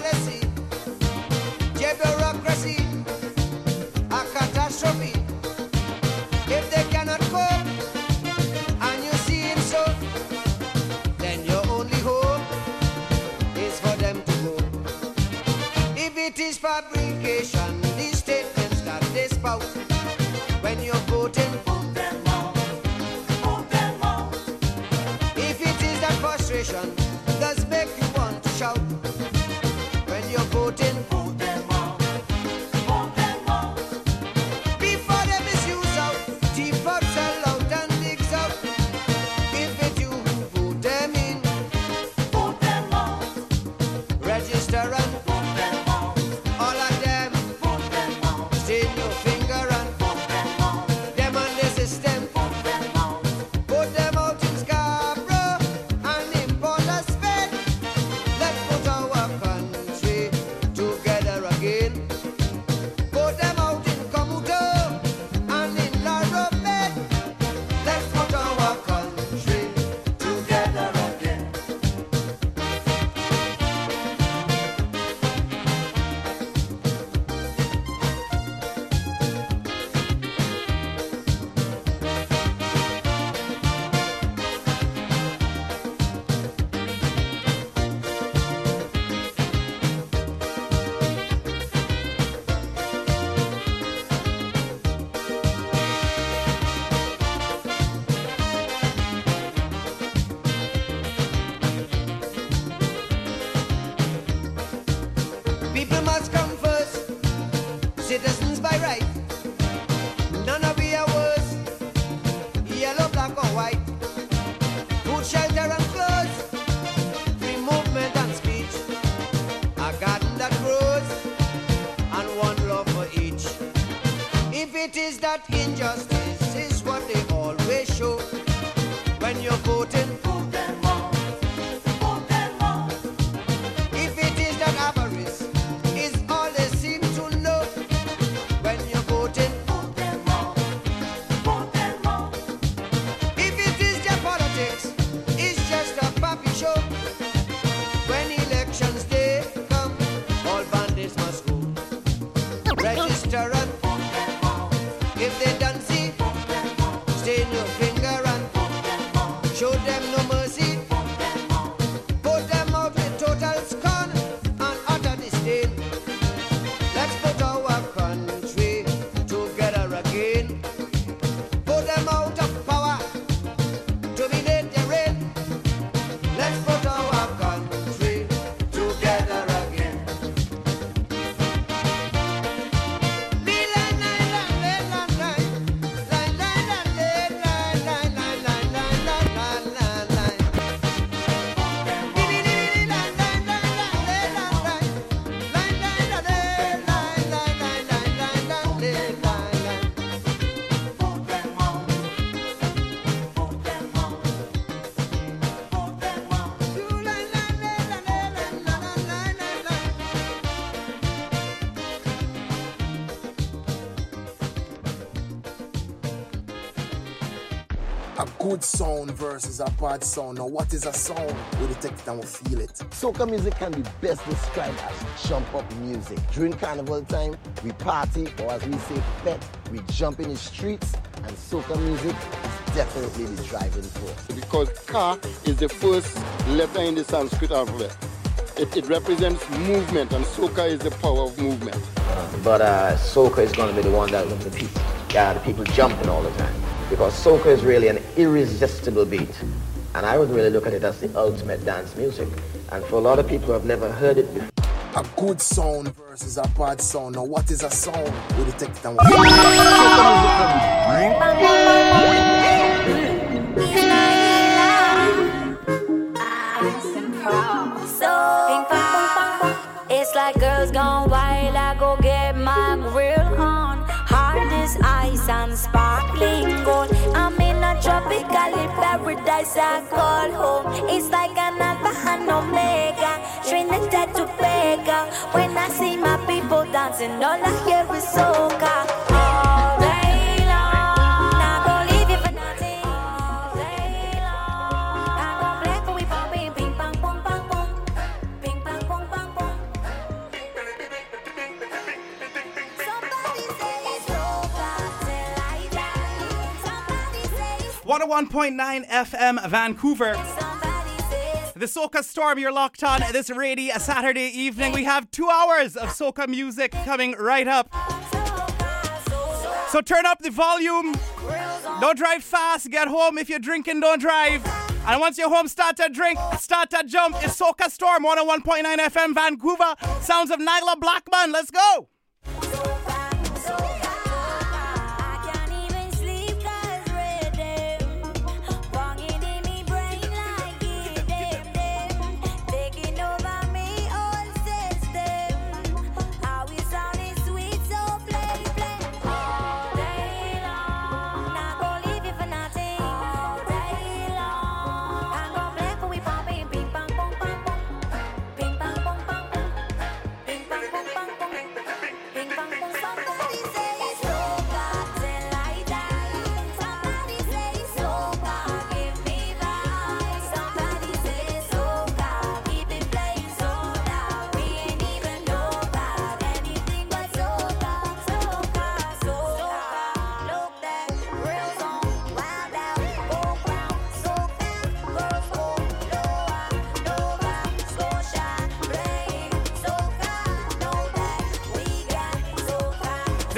policy, their bureaucracy, a catastrophe. If they cannot cope, and you see it so, then your only hope is for them to go. If it is fabrication, these statements that they spout, when you're voting, move them on, move them on. If it is that frustration, does make you want to shout, when you're voting, move them on, move them on. Before they misuse out, default sell out and digs out. If it's you who vote them in, move them on. Register and move them on. All of them, move them on. Stick your finger and move them on. Them and the system, move them on. Vote them out in Scarborough and in Port-a-Sven. Let's put our country together again. Vote them out in Commuto and in Laromet. Let's put our country together again. People must come first, citizens by right. None of we are worse, yellow, black or white. Food, shelter and clothes, free movement and speech. A garden that grows, and one love for each. If it is that injustice is what they always show, when you're voting, vote them all, vote them all. If it is that avarice is all they seem to know, when you're voting, vote them all, vote them all. If it is their politics, it's just a puppy show. When elections day come, all bandits must go. Register and vote them all. If they don't see, vote them all. Stain your finger and vote them all. Show them no mercy, vote them all. Vote them out with total scorn and utter disdain. Let's put our country together again. Vote them out of power, dominate the reign. Let's put our country together again. Vote them all, vote them all, vote them all. A good sound versus a bad sound. Now, what is a sound? We detect it and we feel it. Soca music can be best described as jump up music. During carnival time, we party, or as we say, pet, we jump in the streets, and soca music is definitely the driving force. Because ka is the first letter in the Sanskrit alphabet. It represents movement, and soca is the power of movement. But soca is going to be the one that the people jumping all the time. Because soca is really an irresistible beat. And I would really look at it as the ultimate dance music. And for a lot of people who have never heard it before. A good sound versus a bad sound. Now, what is a sound? We detect it and we feel it. It's like girls gone wild. I go get my grill on. Hardest ice and sparkling gold. I'm in a tropical paradise I call home. It's like an alpha and omega, Trinidad to Vega. When I see my people dancing, all I hear is soca. All day long, I don't leave you for nothing. All day long, I go black, we pop, ping, pong, pong, pong, pong, ping, pong, pong, pong, pong. 101.9 FM Vancouver. The Soca Storm, you're locked on this rainy Saturday evening. We have 2 hours of Soca music coming right up. So turn up the volume. Don't drive fast. Get home. If you're drinking, don't drive. And once you're home, start to drink, start to jump. It's Soca Storm, 101.9 FM Vancouver. Sounds of Nailah Blackman. Let's go.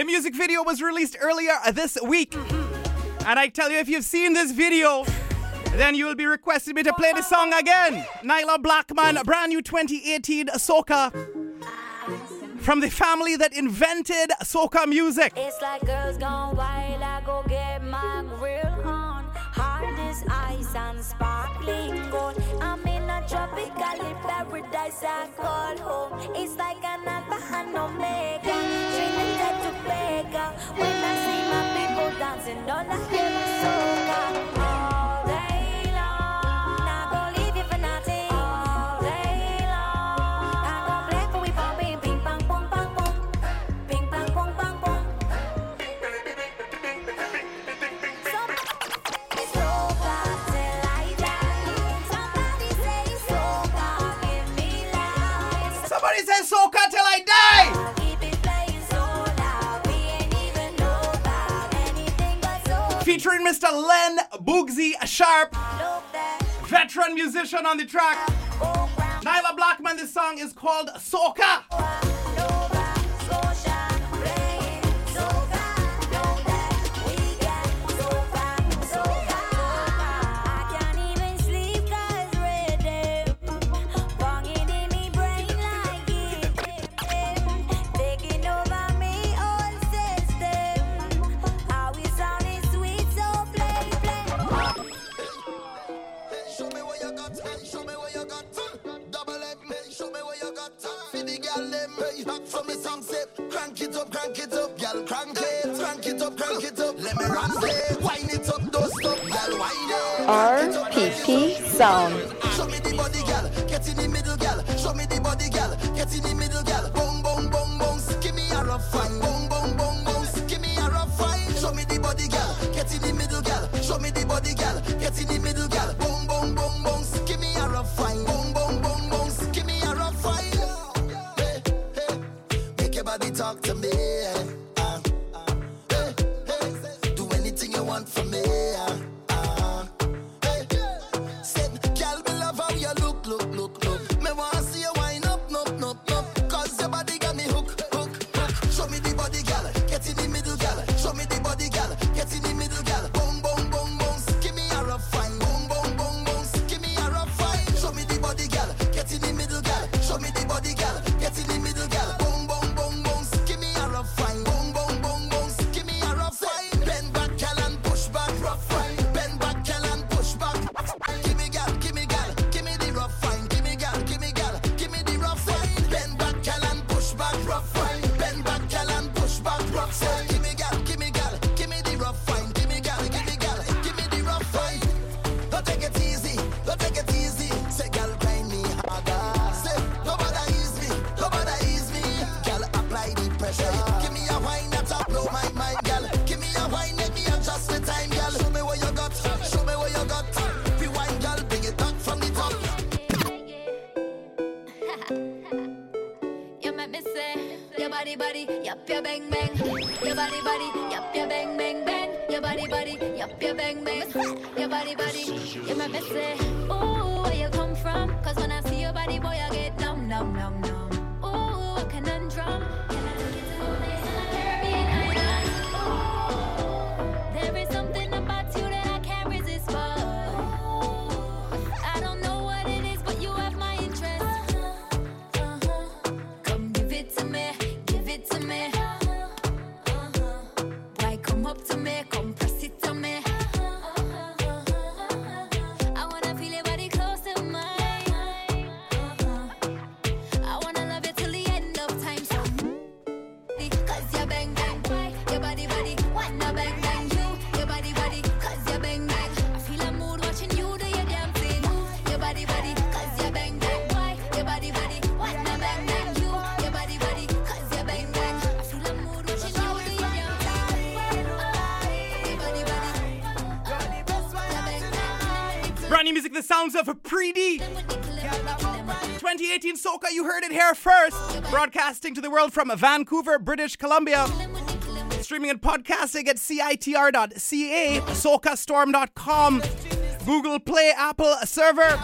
Music video was released earlier this week, and I tell you, if you've seen this video, then you will be requesting me to play the song again. Nailah Blackman, brand new 2018 soca from the family that invented soca music. It's like girls gone wild. I go get my grill on, hardest ice and sparkling gold. I'm in a tropical paradise I call home. It's like an alpha and omega. When I see my people dancing, all I hear is soca. All day long, I gon' leave you for nothing. All day long, I gon' play for we poppin'. Ping pong pong pong pong, ping pong pong pong pong. It's soca till I die. Somebody say soca, give me life. Somebody say soca till I die. Featuring Mr. Len Boogsy Sharp, veteran musician on the track. Nailah Blackman, this song is called Soca. RPP Sound. Show me the body, girl. Get in the middle, girl. Show me the body, girl. Get in the middle, girl. Boom, boom, boom, boom. Give me a rough fight. Boom, boom, boom, boom. Give me a rough fight. Show me the body, girl. Get in the middle, girl. Show me the body, girl. Get in the middle, girl. Boom, boom, boom, boom. Give me a rough fight. Boom, boom, boom, boom. Give me a rough fight. Hey, hey. Make your body talk to me. Hey, hey. Do anything you want for me. Your body, body, yup, your bang, bang. Your body, body, yup, your bang, bang, bang. your body, yup, your bang bang, your body, you're my bestie. Ooh, where you come from? 'Cause when I see your body, boy, I get numb, numb, numb, numb. Ooh, a conundrum. Can I take you to a place in the Caribbean island? Ooh, there is something about you that I can't resist, but I don't know what it is, but you have my interest. Come give it to me, give it to me. Come up to me, come press it to me. I wanna feel your body close to mine. I wanna love you till the end of time. So, 'cause you bang bang, your body, wanna bang bang you, your body, 'cause you bang bang. I feel a mood watching you do your damn thing. Your body, 'cause you bang bang, your body, wanna bang bang you, your body, 'cause you bang bang. I feel a mood watching you. Brand new music, the sounds of Preedy. 2018 Soca, you heard it here first. Broadcasting to the world from Vancouver, British Columbia. Streaming and podcasting at CITR.ca, Socastorm.com, Google Play, Apple server.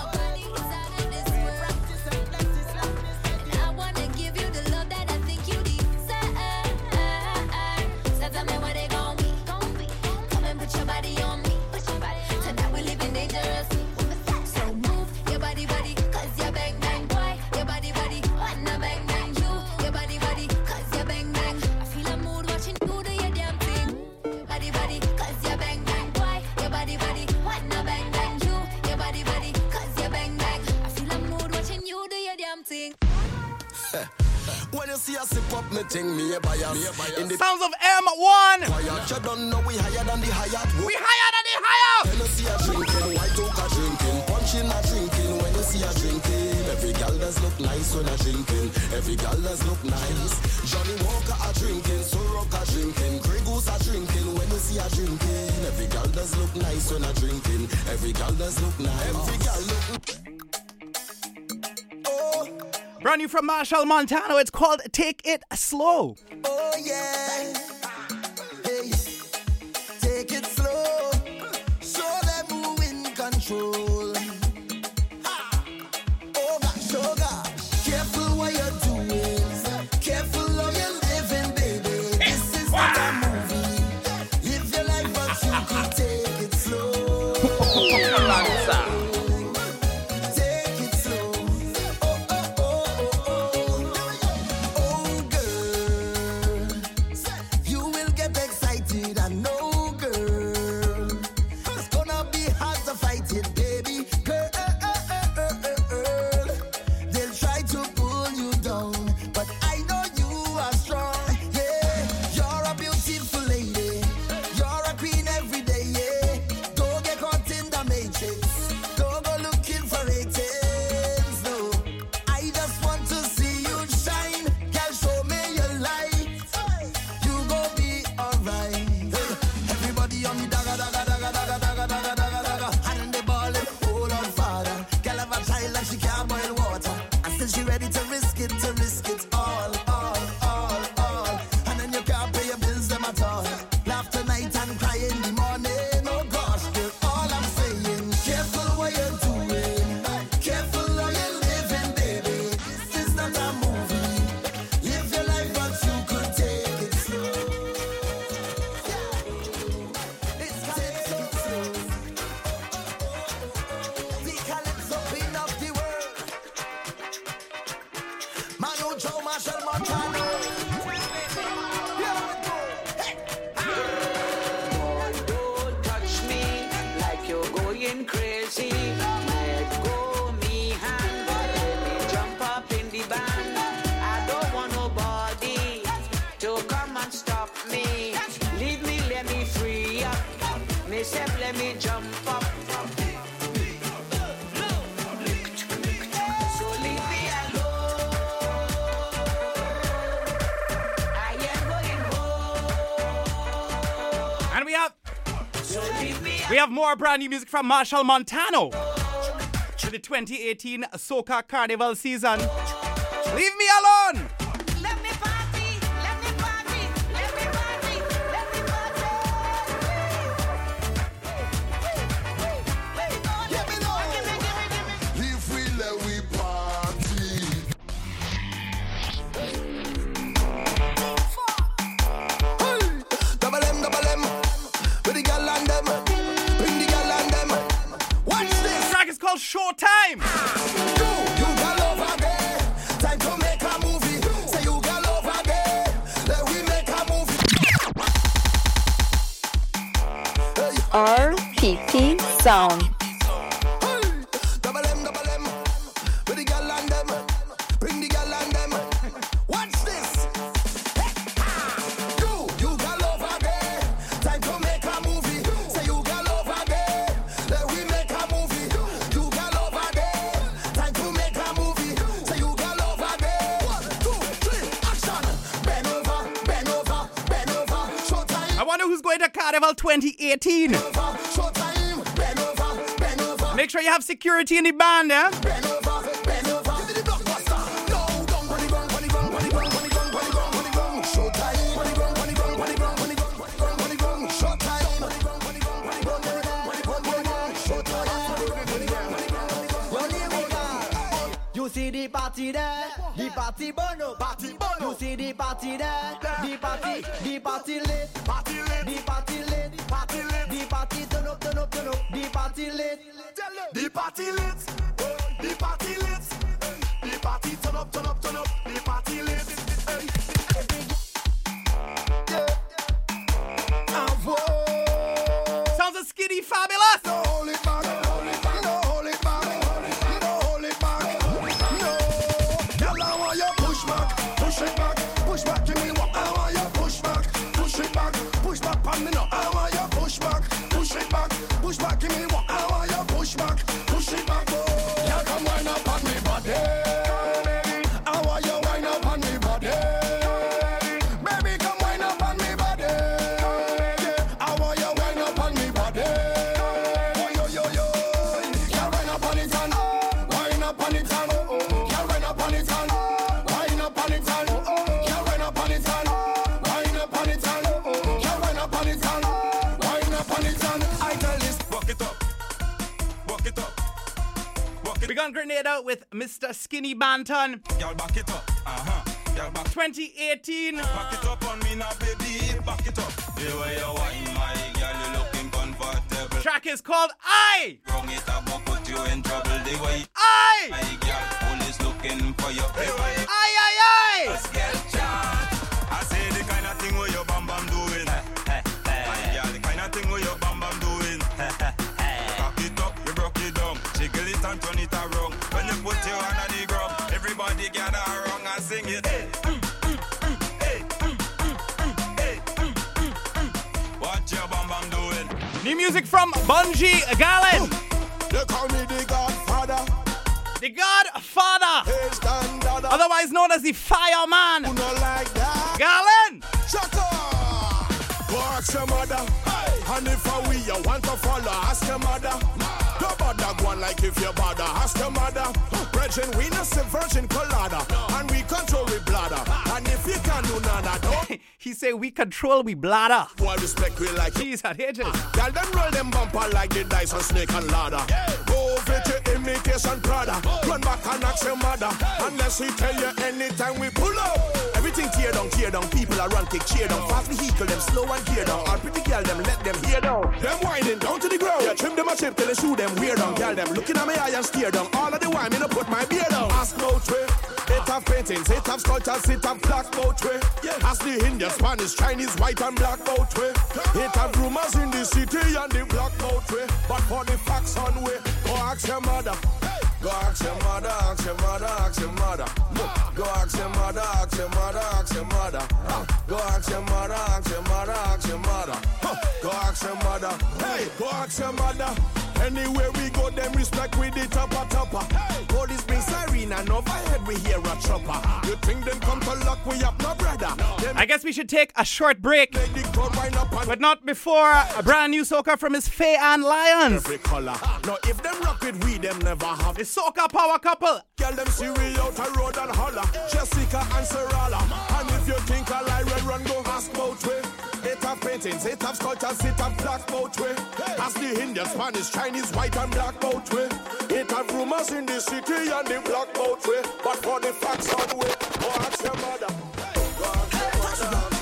When you see us sip up, me ting me a bias. In the sounds of M1. You don't know we higher than the Hyatt. We higher than the Hyatt. When you see us drinking, white oak a drinking, punching a drinking. When you see us drinking, every gal does look nice when a drinking. Every gal does look nice. Johnny Walker a drinking, Sorok a drinking, Grey Goose a drinking. When you see us drinking, every gal does look nice when a drinking. Every gal does look nice. Every gal look. Brand new from Machel Montano, it's called Take It Slow. Oh yeah, hey, take it slow, show them who in control. Ha. Oh gosh, careful what you're doing, careful how you're living, baby. This is not a movie, live your life but you can take it slow. More brand new music from Machel Montano for the 2018 Soca Carnival season. Leave me alone! Let me party, let me party, let me party, let me party. RPP Sound. Carnival 2018. Make sure you have security in the band, eh? You see the party there, the party bono, party bono. You see the party there, the party lit, party lit, the party. The party lit, the party lit, the party lit, the party turn up, turn up, turn up, the party lit. Sounds a skinny fabulous. No hold it back, no hold it back, no hold it back, no hold it back, no. Girl, I want you push back, push it back, push back. Give me what I want you push back, push it back, push back. Pam me no, I want you push back. Push back, give me what I want you push back, push it back, oh. Yeah, come wind up on me body, baby. I want you wind up on me body, baby. Come wind up on me body, I want you wind up on me body, oh yo yo yo. Yeah, wind up on it and wind up on it and oh. Yeah, wind up on it and wind up on it and oh. Yeah, wind up on it and wind up on it and oh. Yeah, wind up on it and wind up on it and. We're gonna grenade out with Mr. Skinny Banton. Y'all back it up, uh-huh. Y'all back 2018. Back it up on me now, baby. Back it up. The way you wine, my girl, you looking comfortable. Track is called I. Wrong it up, will put you in trouble. The way I. My girl, police looking for you. The way I. Let's get charged. I say the kind of thing where your bam bam doing. My girl, the kind of thing where your bam bam doing. Back it up, you broke it down. Jiggle it and turn it. New music from Bunji Garlin. They call me the Godfather. The Godfather. Hey, otherwise known as the Fireman. Like Garlin. Shut up. Go ask your mother. Hey. And if we you want to follow, ask your mother. Nah. Don't bother one like if you bother, ask your mother. Virgin, we not say virgin colada. No. And we control we bladder. Ah. And if you can do nada, don't. He say we control we bladder. Boy, respect we like it. He's an agent. Y'all them roll them bumper like the dice on snake and ladder. Yeah. Go over to imitation Prada. Oh. Run back and ask your mother. Hey. Unless we tell you anytime we pull up. Everything tear down, people are run, take cheer down. Oh. Fast vehicle them slow and gear down. Our pretty girl them let them hear down. Them winding down to the ground. You yeah, trim them a chip till they shoot them weird down. Girl them looking at me eye and steer down. All of the wine me no put my beard down. Ask no trip. It have paintings, it have sculptures, it have black boat way. Yeah. Ask the Indian, Spanish, Chinese, white and black boat way. It have rumors in the city and the black boat way. But for the facts on way, go ask your mother. Hey. Go ask your mother, ask your mother, ask your mother. Go ask your mother, ask your mother, ask your mother. Go ask your mother, ask your mother, ask your mother. Go ask your mother. Hey, go ask your mother. Anywhere we go, them respect with the topper topper. Hey. Police bring siren and overhead we hear a chopper. You think them come to lock we up, no brother? No. I guess we should take a short break, but not before a brand new soca from his Faye and Lions. Every color. No, if them rock with we, them never have. The soca power couple. Girl, them see we out a road and holler. Jessica and Serala. And if you think a lie, run, go ask both way. It have paintings, it have sculptures, it have black boat way. Hey. Ask the Indian, Spanish, Chinese, white and black boat way. It have rumors in the city and the black boat way. But for the facts all the way, go ask your mother. Hey. Go ask your mother.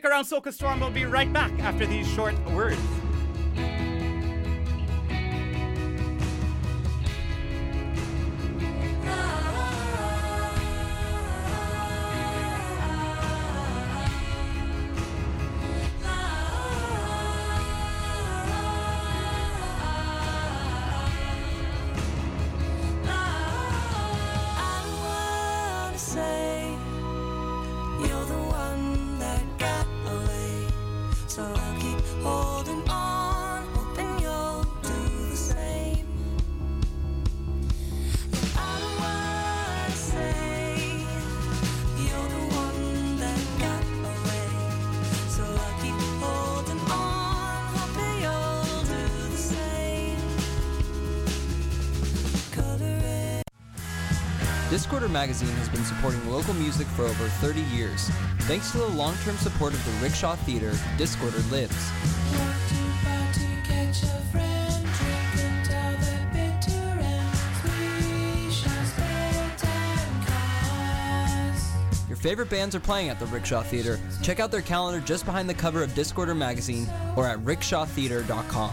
Stick around, Socastorm. We'll be right back after these short words. Discorder Magazine has been supporting local music for over 30 years. Thanks to the long-term support of the Rickshaw Theater, Discorder lives. Your favorite bands are playing at the Rickshaw Theater. Check out their calendar just behind the cover of Discorder Magazine or at rickshawtheater.com.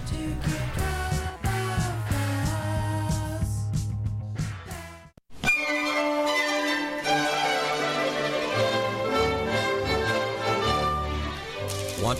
Want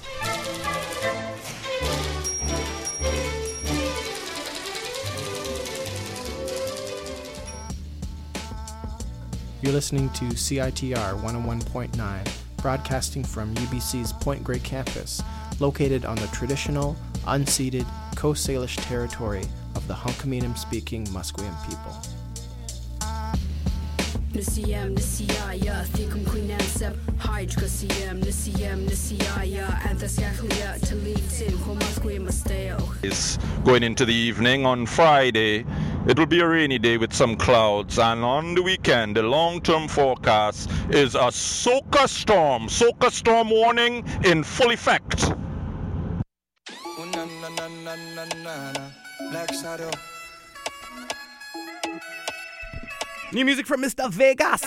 You're listening to CITR 101.9, broadcasting from UBC's Point Grey campus, located on the traditional, unceded, Coast Salish territory of the Hunkaminam-speaking Musqueam people. It's going into the evening on Friday. It will be a rainy day with some clouds, and on the weekend, the long-term forecast is a Socastorm. Socastorm warning in full effect. New music from Mr. Vegas.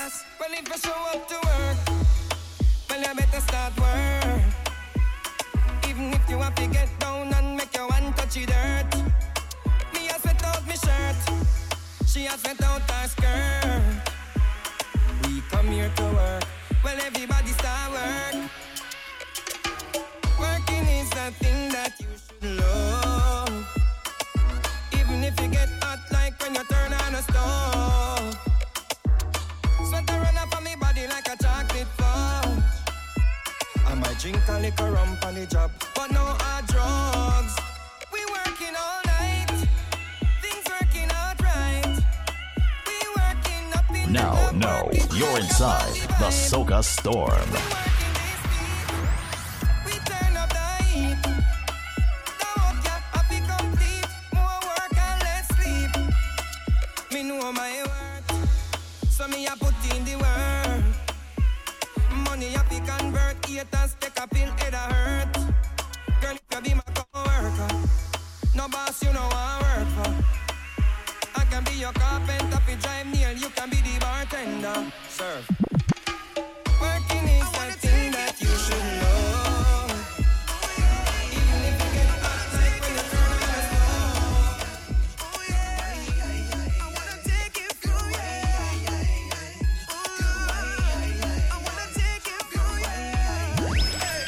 She has sent out her skirt. We come here to work. Well, everybody start work. Working is the thing that you should love. Even if you get hot like when you turn on a stove. Sweat to run up on me body like a chocolate fudge. I might drink a little rum on the job, but no I drugs. We working all night. Now, you're inside the Socastorm. We turn up the heat. The hope you're happy complete. More work and less sleep. Me know my worth, so me a put in the work. Money happy convert, haters take a pill, it a hurt. Girl, you be my co-worker. No boss, you know I work for. I can be your carpenter, if you drive Neil, you can be the bartender. Sir, working is something that you should know. Even if you get hot like when you turn on the stove. Oh yeah, I wanna take it through yeah. Oh, I wanna take it through yeah. Hey,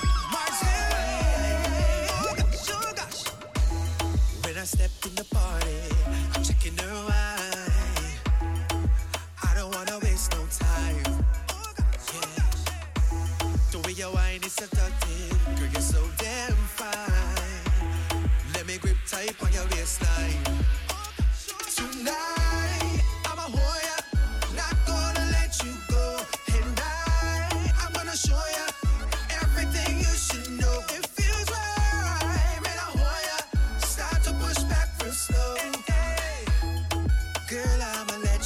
sugar. When I stepped in the party. I don't wanna waste no time. Yeah. The way your wine is seductive, girl, you're so damn fine. Let me grip tight on your waistline. Tonight, I'ma hold ya, not gonna let you go. And I'm gonna show ya everything you should know. It feels right, man, I hold ya. Start to push back real slow. Girl, I'ma let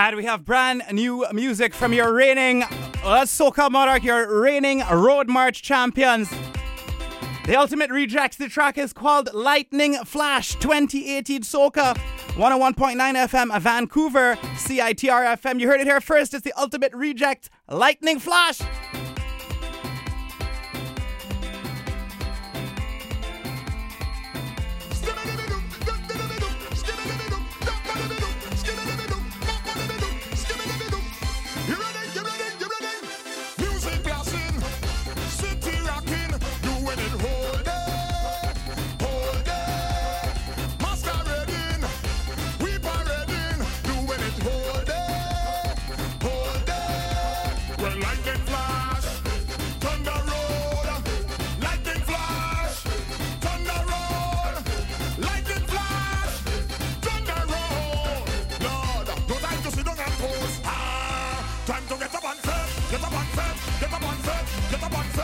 And we have brand new music from your reigning Soca Monarch, your reigning Road March champions. The Ultimate Rejects. The track is called Lightning Flash 2018 Soca, 101.9 FM Vancouver, CITR FM. You heard it here first. It's the Ultimate Rejects, Lightning Flash.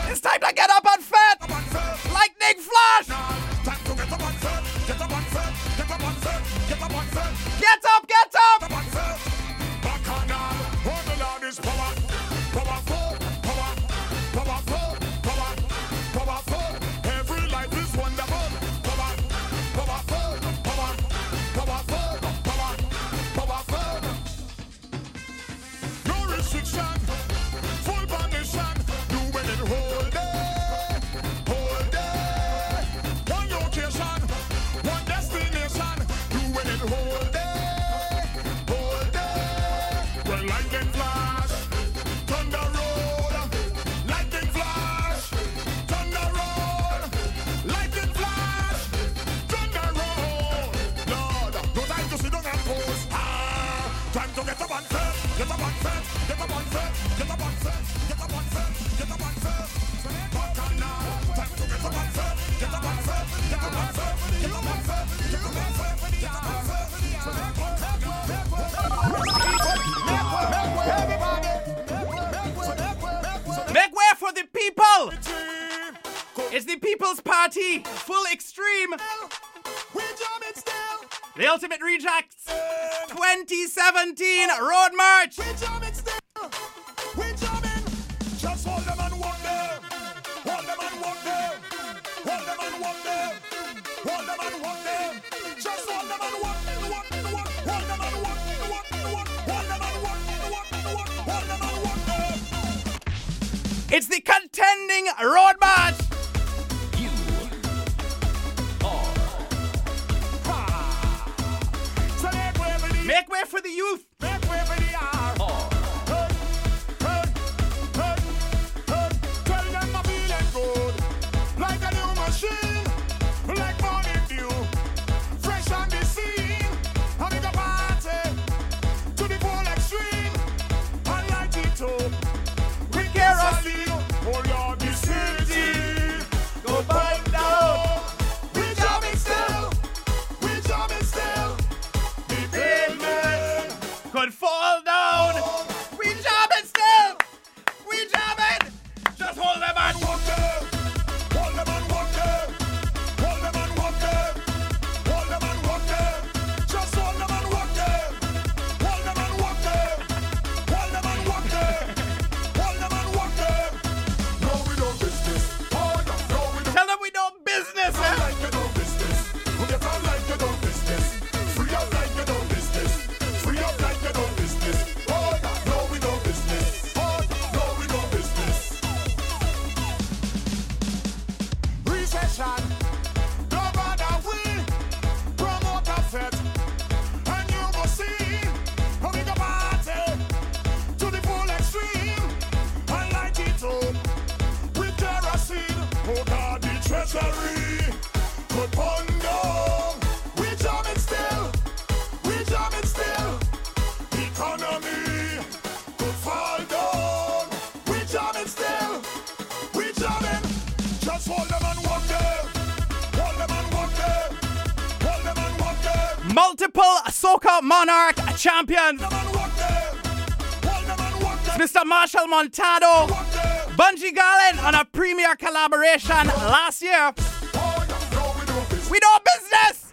It's time to get up on foot! Lightning flash! Time to get up on foot! Get up on foot! Get up on foot! Get up on foot! Get up! Get up! Back on now! All the Lord is power! Powerful! Power! Powerful! Power! Powerful! Every life is wonderful! Power! Powerful! Power! Powerful! Power! Powerful! No restriction! Full punishment! Make way for the people! It's the people's party, full extreme. The Ultimate Rejects 2017 Road March. It's the contending Road March. You are. Make way for the youth. Make way for the hour. Tell them I'm feeling good. Like a new machine. Like morning dew. Fresh on the scene. Having a party. To the full extreme. I light it up. For your city, go back down. We're jamming still, we're jamming still. The pavement could fall down. We're jamming still, we're jamming. Just hold them and walk them. Hold them and walk them. Hold them and walk them. Hold them and walk them. Just hold them and walk them. Hold them and walk them. Hold them and walk them. Multiple Soca Monarch champions. Mr. Machel Montano, Bunji Garlin on a premier collaboration last year. We do business!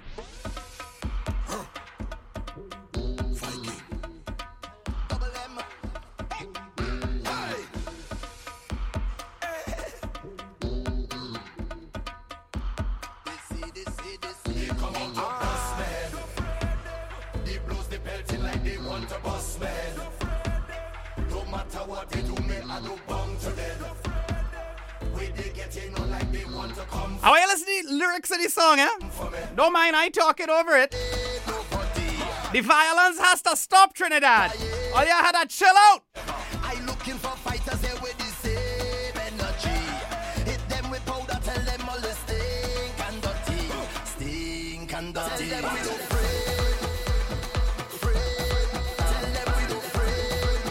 come on, you boss man. The blows, the belting like they want to boss man. No matter what they do, me, I don't bang to them. When they get in on like they want to come. How I listen to the lyrics of this song, eh? Don't mind, I talk it over it. The violence has to stop, Trinidad. Oh, you had to chill out. I looking for fighters there with the same energy. Hit them with powder, tell them all the stink and dirty. Stink and dirty. Tell them we don't afraid. Tell them we don't afraid.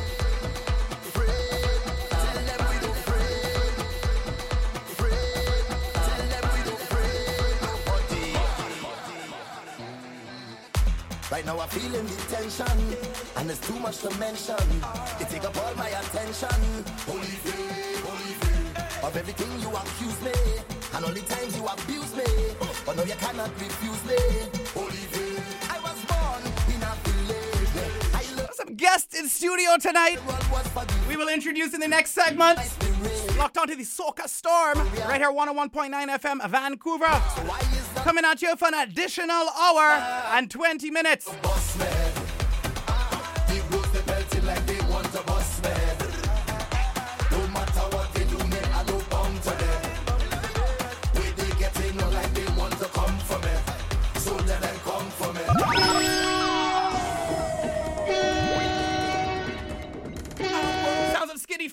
Tell them we don't afraid. Tell them we don't afraid. Right now I'm feeling the tension. And it's too much to mention. It take up all my attention. Holy day, of everything you accuse me, and all the times you abuse me, but now you cannot refuse me. Holy day, I was born in a village. Some guests in studio tonight. We will introduce in the next segment. Locked onto the Socastorm, right here 101.9 FM, Vancouver. Coming at you for an additional hour and 20 minutes.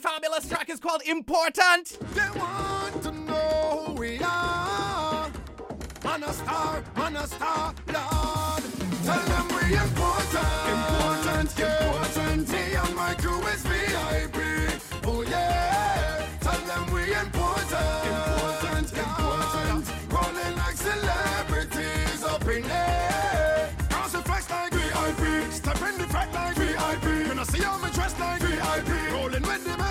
Fabulous track is called Important. They want to know who we are. On a star, Lord. Tell them we important, important, important. He and my crew is VIP. Oh yeah. Tell them we important, important, important. Rolling like celebrities up in air. Cross the flex like VIP. Step in the track like VIP. Gonna see how me dressed like VIP. Rolling with the like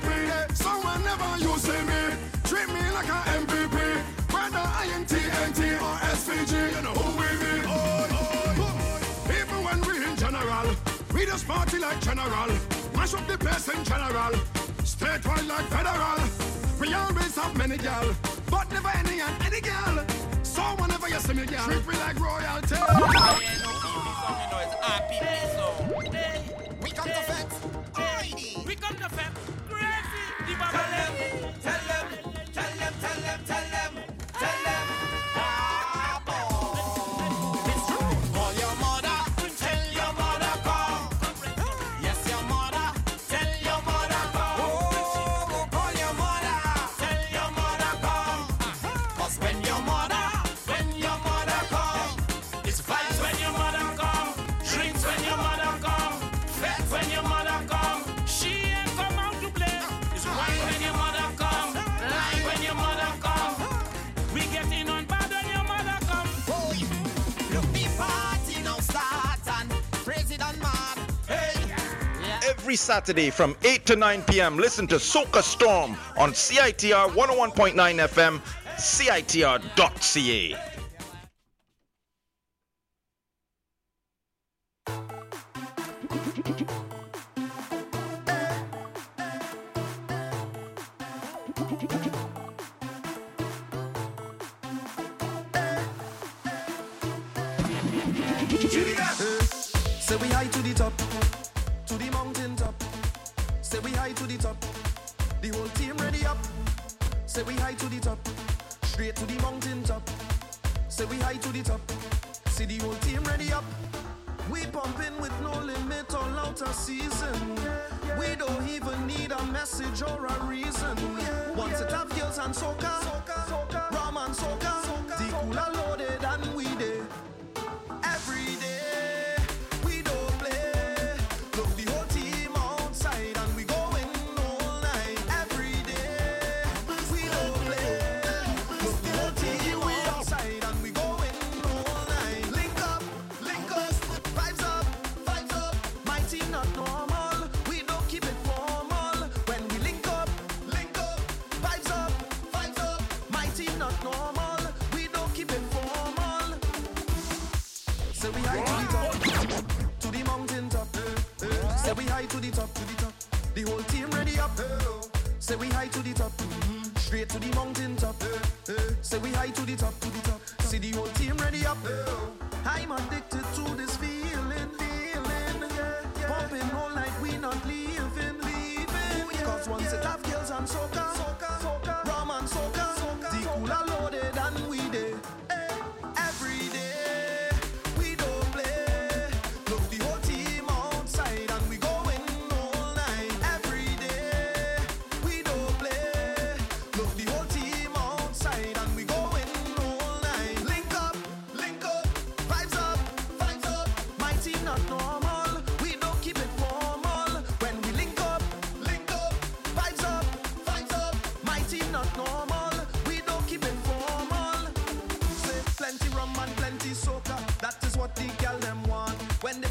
VIP, so whenever you see me, treat me like an MVP. Whether I am TNT or SVG, you know who we be. Oh, oh, oh. Even when we in general, we just party like general. Mash up the place in general. Statewide like federal. We always have many gal, but never any and any gal. So whenever you see me, gal, treat me like royalty. Oh, yeah, no TV song, you know, it's RPP song. We come to fence. We come to fam crazy. The tell them, tell them, tell them, tell them, tell them, tell them. Ah, oh. It's true. Call your mother, tell your mother come. Yes, your mother, tell your mother come. Oh, call your mother, tell your mother come. 'Cause when your mother come, it's vibes when your mother come, drinks when your mother come, feds when your mother. Every Saturday from 8 to 9 p.m., listen to Socastorm on CITR 101.9 FM, CITR.ca. Say we high to the top, to the mountain top. Say we high to the top, the whole team ready up. Say we high to the top, straight to the mountain top. Say we high to the top, see the whole team ready up. We pumping with no limit all out a season. We don't even need a message or a reason. Once it have girls and soca, rum and soca, the cooler loaded and we there. Every day. To the top, the whole team ready up. Say we high to the top, straight to the mountain top. Say we high to the top, to the top. See the whole team ready up. I'm addicted to this feeling. Pumping all night, we not leaving. Because once it have girls and soca, rum and soca, the cooler loaded and we there.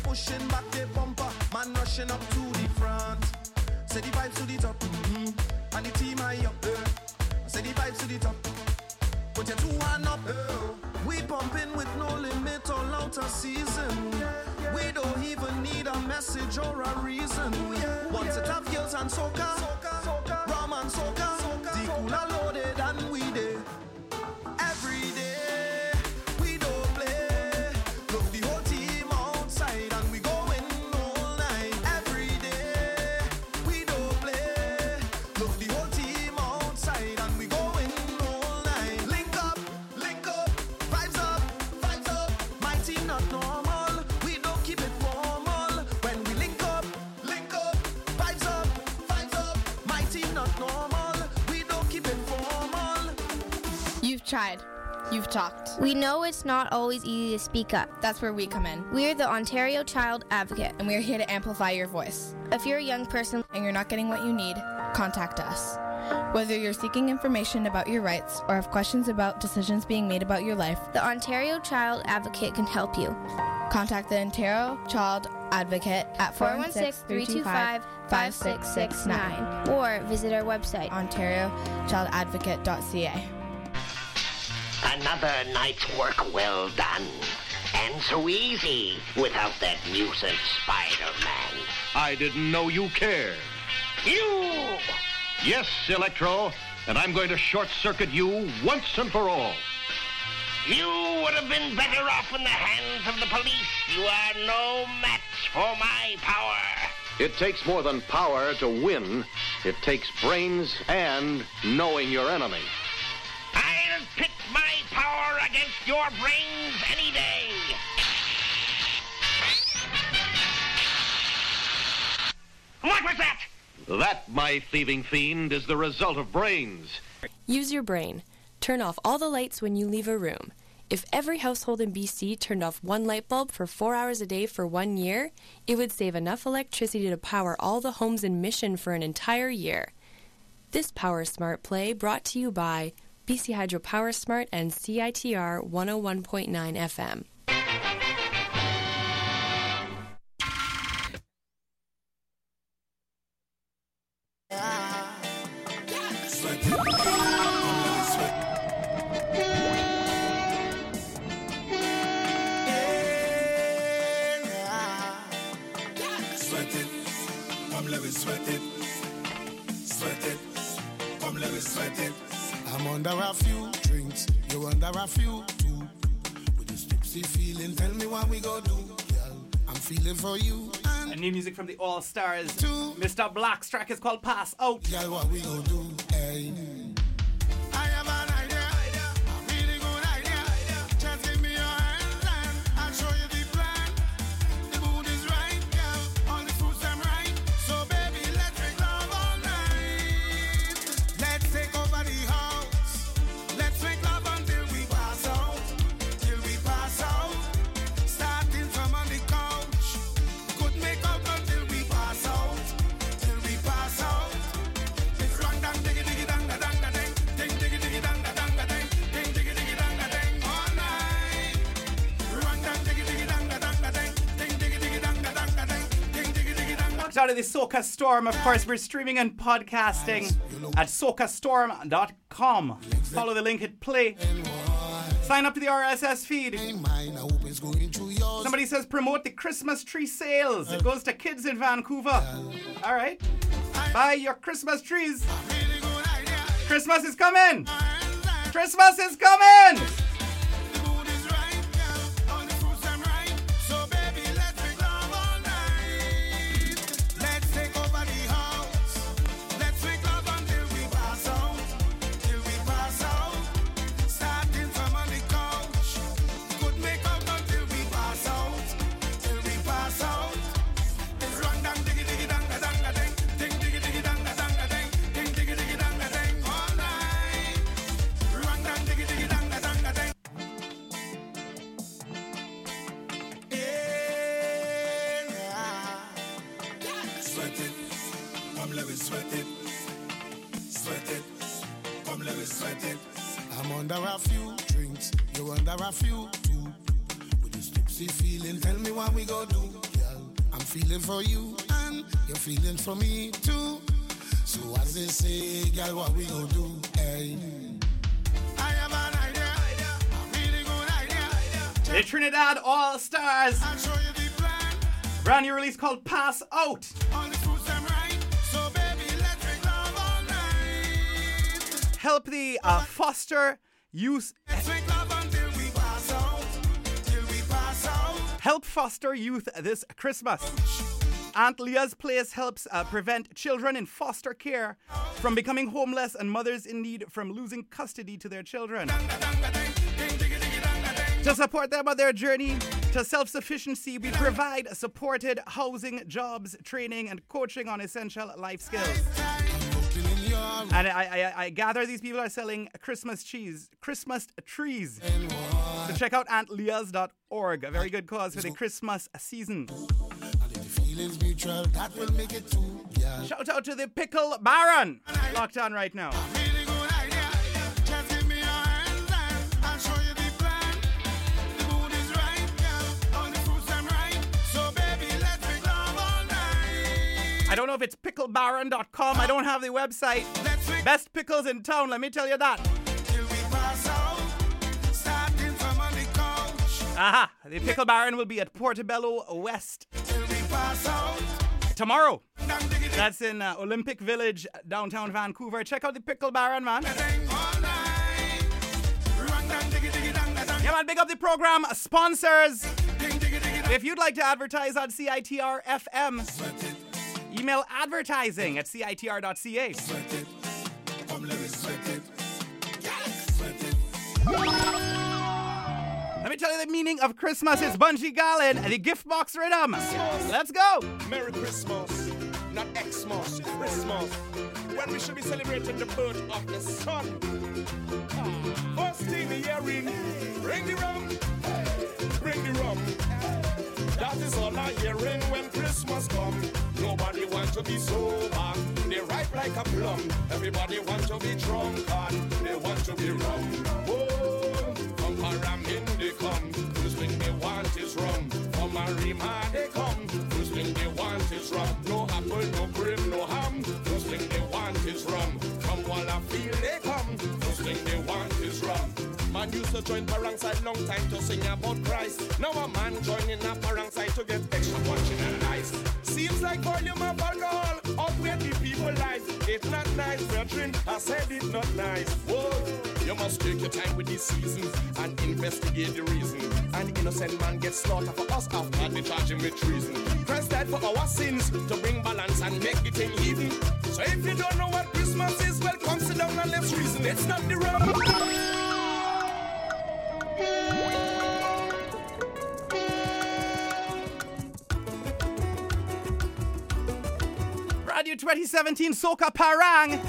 Pushing back the bumper, man rushing up to the front. Say the vibes to the top, mm-hmm. And the team high up. Say the vibes to the top, put your 2 hands up. We pumping with no limit all out of season. We don't even need a message or a reason. Once it have girls and soca, rum and soca, the cooler loaded and we there. Every day. Tried. You've talked. We know it's not always easy to speak up. That's where we come in. We're the Ontario Child Advocate, and we're here to amplify your voice. If you're a young person and you're not getting what you need, contact us. Whether you're seeking information about your rights or have questions about decisions being made about your life, the Ontario Child Advocate can help you. Contact the Ontario Child Advocate at 416-325-5669 or visit our website, OntarioChildAdvocate.ca. Another night's work well done. And so easy without that nuisance Spider-Man. I didn't know you cared. You! Yes, Electro, and I'm going to short-circuit you once and for all. You would have been better off in the hands of the police. You are no match for my power. It takes more than power to win. It takes brains and knowing your enemy. I'll pit my power against your brains any day. What was that? That, my thieving fiend, is the result of brains. Use your brain. Turn off all the lights when you leave a room. If every household in BC turned off one light bulb for 4 hours a day for 1 year, it would save enough electricity to power all the homes in Mission for an entire year. This Power Smart Play brought to you by BC Hydro Power Smart and CITR 101.9 FM. I'm under a few drinks, you're under a few too. With this tipsy feeling, tell me what we gonna do, girl. I'm feeling for you. And new music from the All Stars. Two. Mr. Black's track is called Pass Out. Girl, what we gonna do? Hey. I have an idea, a really good idea. Just give me your hand and I'll show you the plan. The mood is right, girl. All the food's I'm right. So baby, let's make love all night. Let's take over the heart. Out of the Soca Storm. Of course, we're streaming and podcasting at Socastorm.com. Follow the link, hit play. Sign up to the RSS feed. Somebody says promote the Christmas tree sales. It goes to kids in Vancouver. All right. Buy your Christmas trees. Christmas is coming! Christmas is coming! For you and you're feeling for me too. So as they say, girl, what we gonna do? Hey, I have an idea, a really good idea. The Trinidad All Stars. I'll show you the plan. Brand new release called Pass Out. Only fruits and right, so baby, let's drink love all night. Help the foster youth. Help foster youth this Christmas. Aunt Leah's Place helps prevent children in foster care from becoming homeless and mothers in need from losing custody to their children. To support them on their journey to self-sufficiency, we provide supported housing, jobs, training, and coaching on essential life skills. And I gather these people are selling Christmas trees. So check out AuntLeah's.org, a very good cause for the Christmas season. Shout out to the Pickle Baron, locked on right now. I don't know if it's picklebaron.com. I don't have the website. Best pickles in town, let me tell you that. Aha, the Pickle Baron will be at Portobello West tomorrow. That's in Olympic Village, downtown Vancouver. Check out the Pickle Baron, man. Yeah, man, big up the program sponsors. If you'd like to advertise on CITR FM, email advertising at CITR.ca. Let me tell you the meaning of Christmas. It's Bunji Garlin, the gift box rhythm. Let's go. Merry Christmas, not Xmas, Christmas. When we should be celebrating the birth of the sun. First thing the year in, bring the rum, bring the rum. That is all I hearing when Christmas comes. Nobody wants to be sober, they ripe like a plum. Everybody wants to be drunk and they want to be rum. Oh, from Haram in they come, first thing they want is rum. From Arima they come, first thing they want is rum. No apple, no cream, no ham, first thing they want is rum. From Wallafield they come, first thing they want is rum. Man used to join Parangside long time to sing about Christ. Now a man joining a Parangside to get extra punch in the nice. Seems like volume of alcohol upgrade the people life. It's not nice, brethren, I said it's not nice. Whoa, you must take your time with these seasons and investigate the reason. An innocent man gets slaughtered for us after they charge him with treason. Christ died for our sins to bring balance and make the thing even. So if you don't know what Christmas is, well, come sit down and let's reason. It's not the wrong. Radio 2017 Soca Parang.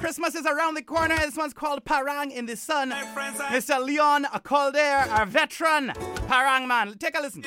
Christmas is around the corner. This one's called Parang in the Sun. Mr. Leon Calder, our veteran Parang man. Take a listen.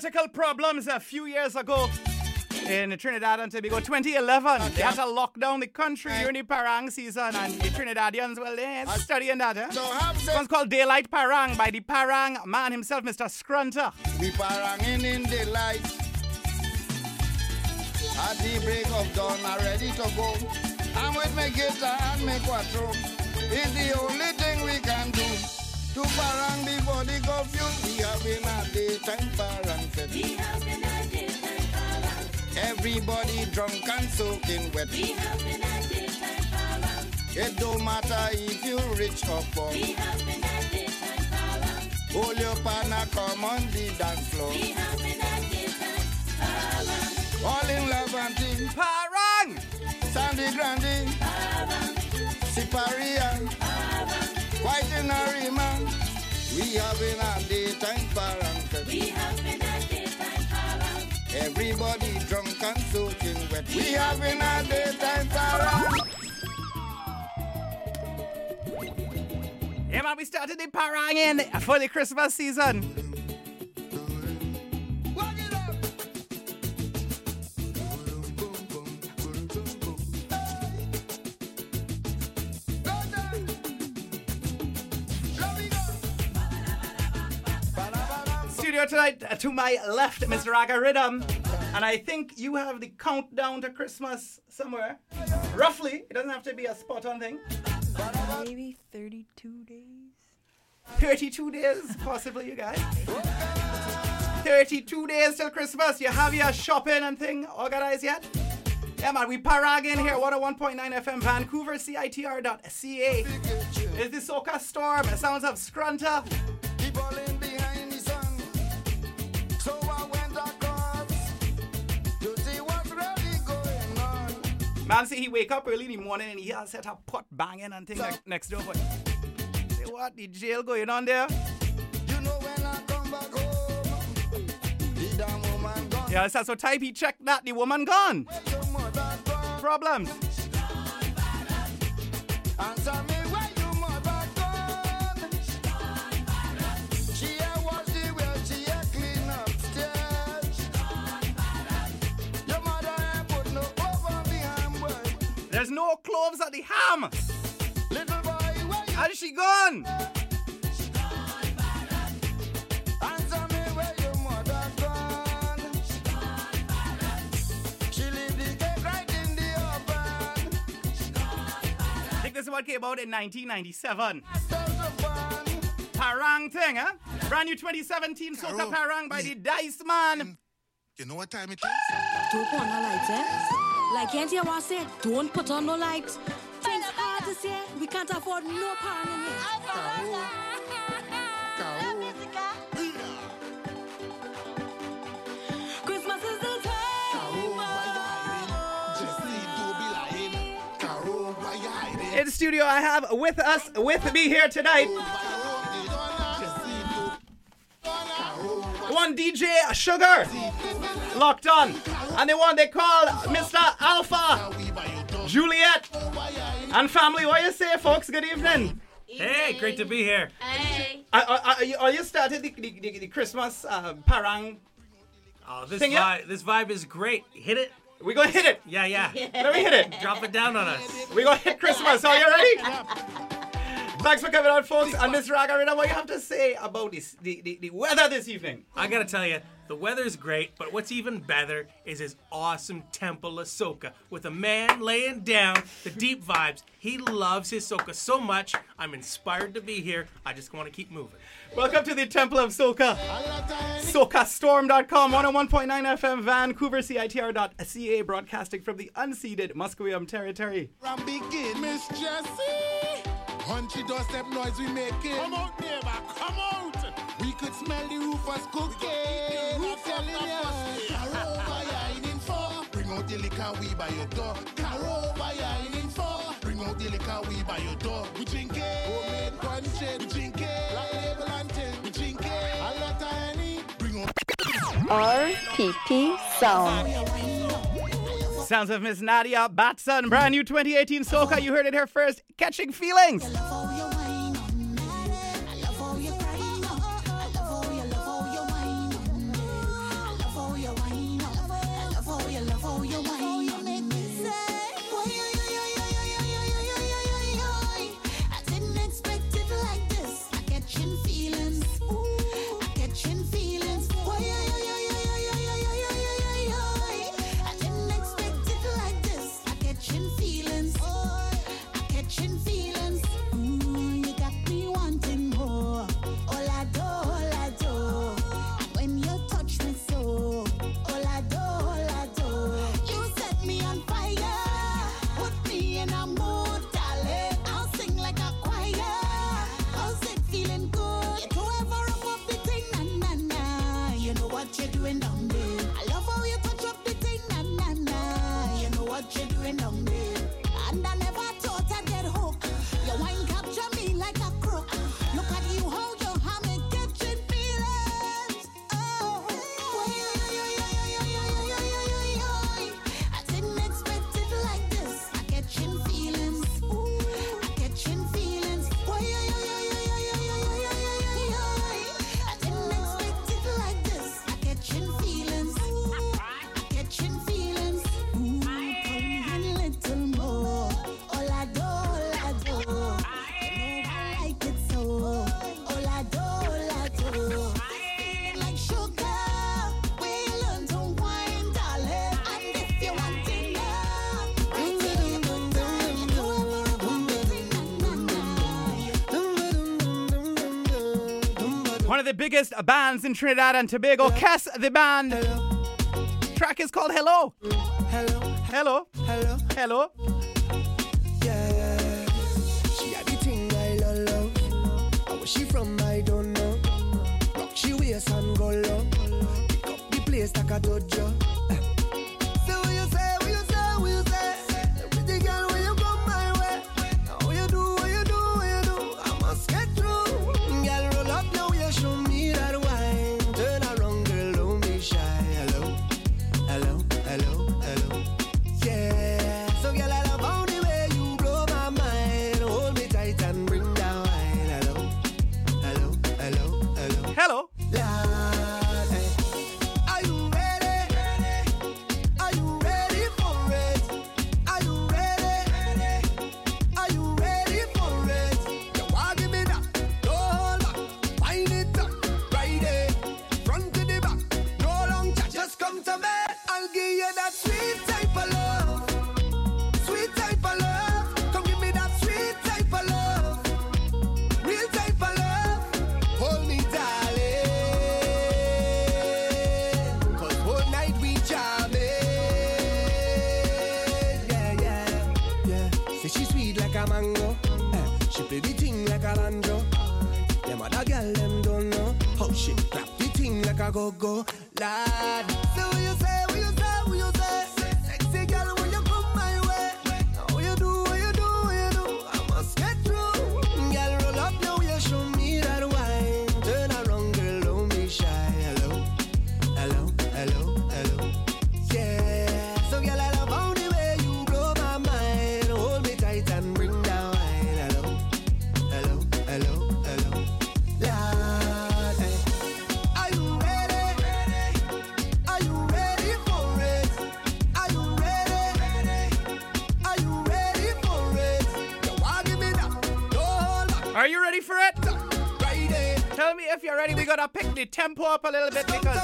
political problems a few years ago in Trinidad and Tobago. 2011, they had to lock down the country during the parang season, and the Trinidadians, well, they're studying that. This one's called Daylight Parang by the parang man himself, Mr. Scrunter. We paranging in daylight. At the break of dawn, I'm ready to go. I'm with my guitar and my quattro. It's the only thing we can do. To parang before the curfew, we have been a daytime parang. We have been a daytime parang. Everybody drunk and soaking wet. We have been a daytime parang. It don't matter if you're rich or poor. We have been a daytime parang. Hold your partner, come on the dance floor. We have been a daytime parang. All in love and team. Parang! Sandy Grande. Parang. Siparia. Parang. White and Arima. We have been a daytime parang. We have been a daytime parang. Everybody drunk and soaking wet. We have been a daytime parang. Yeah, man, we started the parang in for the Christmas season. Tonight to my left, Mr. Agarythm, and I think you have the countdown to Christmas somewhere. Roughly, it doesn't have to be a spot on thing. Maybe 32 days. 32 days, possibly, you guys. 32 days till Christmas. You have your shopping and thing organized yet? Yeah, man, we parag in here, 101.9 FM, Vancouver, CITR.ca. It's the Socastorm, sounds of Scrunter. Man say he wake up early in the morning and he hear set a pot banging and things next door. But say what, the jail going on there? You know when I come back home, the damn woman gone. Yeah, so type he checked that the woman gone. Problems. Answer me. There's no cloves at the ham. Little boy, where and she gone. She gone Baron. Answer me where your mother gone. She gone Baron. She leave the cake right in the oven. She gone Baron. I think this one came out in 1997. Parang thing, huh? Brand new 2017 Soca Parang by the Dice Man. You know what time it is? 2 corner lights, eh? Like Auntie was said, don't put on no lights. Things hard to say, we can't afford no power in here. Christmas is the time. In the studio, I have with us, with me here tonight, one DJ Sugar, locked on. And the one they call Mr. Alpha, Juliet, and family. What you say, folks? Good evening. Hey, great to be here. Hey. Are you started the Christmas parang? Oh, this vibe is great. Hit it. We're going to hit it. Yeah. Let me hit it. Drop it down on us. We're going to hit Christmas. Are you ready? Thanks for coming on, folks. And Mr. Agarythm, what do you have to say about this, the weather this evening? I got to tell you, the weather's great, but what's even better is his awesome temple of soca. With a man laying down the deep vibes, he loves his soca so much, I'm inspired to be here. I just want to keep moving. Welcome to the temple of soca. Socastorm.com, 101.9 FM, Vancouver, CITR.ca, broadcasting from the unceded Musqueam territory. From begin, Miss Jessie. Punchy doorstep noise we making. Come out, neighbor, come out. We could smell the roofers cooking. Who's selling us? Caro, why are you in for? Bring out the liquor, we buy your door. Caro, why are you in for? Bring out the liquor, we buy your door. We drink it. Homemade punchy. We drink it. Black label and tin. We drink it. A lot of honey. Bring out. RPP Sound. Sounds of Miss Nadia Batson, brand new 2018 Soca. You heard it here first. Catching Feelings. of the biggest bands in Trinidad and Tobago, hello. Cass the band. Hello. Track is called Hello. Hello. Hello. Hello. Hello. Yeah. She had the thing I love. How was she from? I don't know. Rock she wears and go low. Pick up the place like a dojo. Go, lad. So you say, what you say, what you say. Sexy girl, when you come my way. What you do, what you do, what you do. I must get through. Girl, roll up now, you show me that wine. Turn around, girl, don't be shy. Hello, hello, hello, hello. Yeah. So girl, I love all the way you blow my mind. Hold me tight and bring down wine. Hello, hello, hello, hello. Lad. Are you ready for it? Tell me if you're ready. We gotta pick the tempo up a little bit because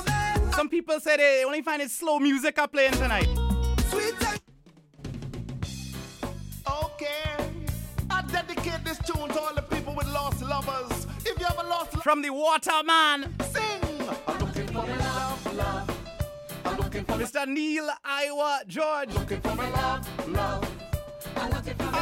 some people say they only find it slow music I'm playing tonight. Okay, I dedicate this tune to all the people with lost lovers. If you have a lost lover, from the Waterman, sing. I'm looking for my love. I'm looking for Mr. Neil Iowa George. Looking for my love. I'm looking for my love. Looking for my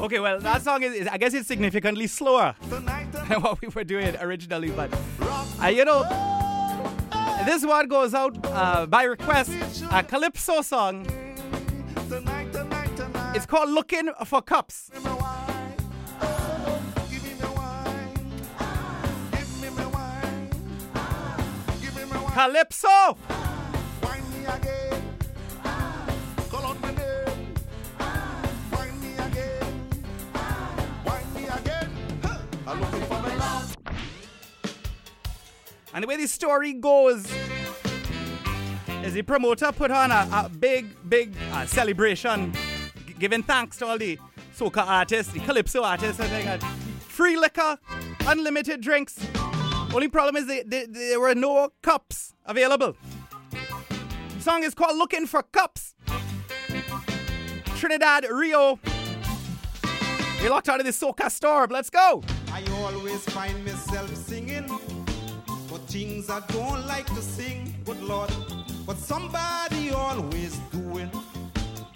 okay, well, that song is, I guess it's significantly slower than what we were doing originally, but, you know, this one goes out by request, a Calypso song. It's called Looking for Cups. Calypso! And the way the story goes is the promoter put on a big celebration, giving thanks to all the soca artists, the Calypso artists, and they got free liquor, unlimited drinks. Only problem is there were no cups available. The song is called Looking for Cups. Trinidad, Rio. You're locked out of the Socastorm. Let's go. I always find myself singing for things I don't like to sing, good Lord. But somebody always doing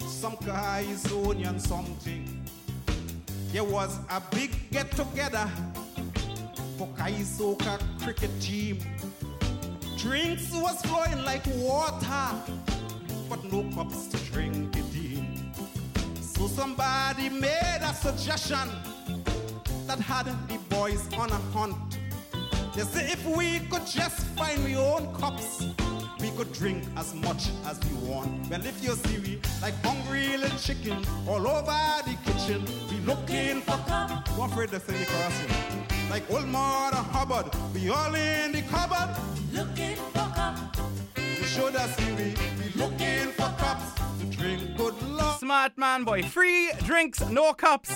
some guy's onion something. There was a big get-together Buckeye soccer cricket team. Drinks was flowing like water, but no cups to drink it in. So somebody made a suggestion that had the boys on a hunt. They say if we could just find our own cups, we could drink as much as we want. Well, if you see we like hungry little chicken all over the kitchen, we looking for cup. Don't afraid to say the chorus here. Like old Mother Hubbard, we all in the cupboard looking for cups. We should have seen we be looking for cups to drink good luck. Smart man boy, free drinks, no cups.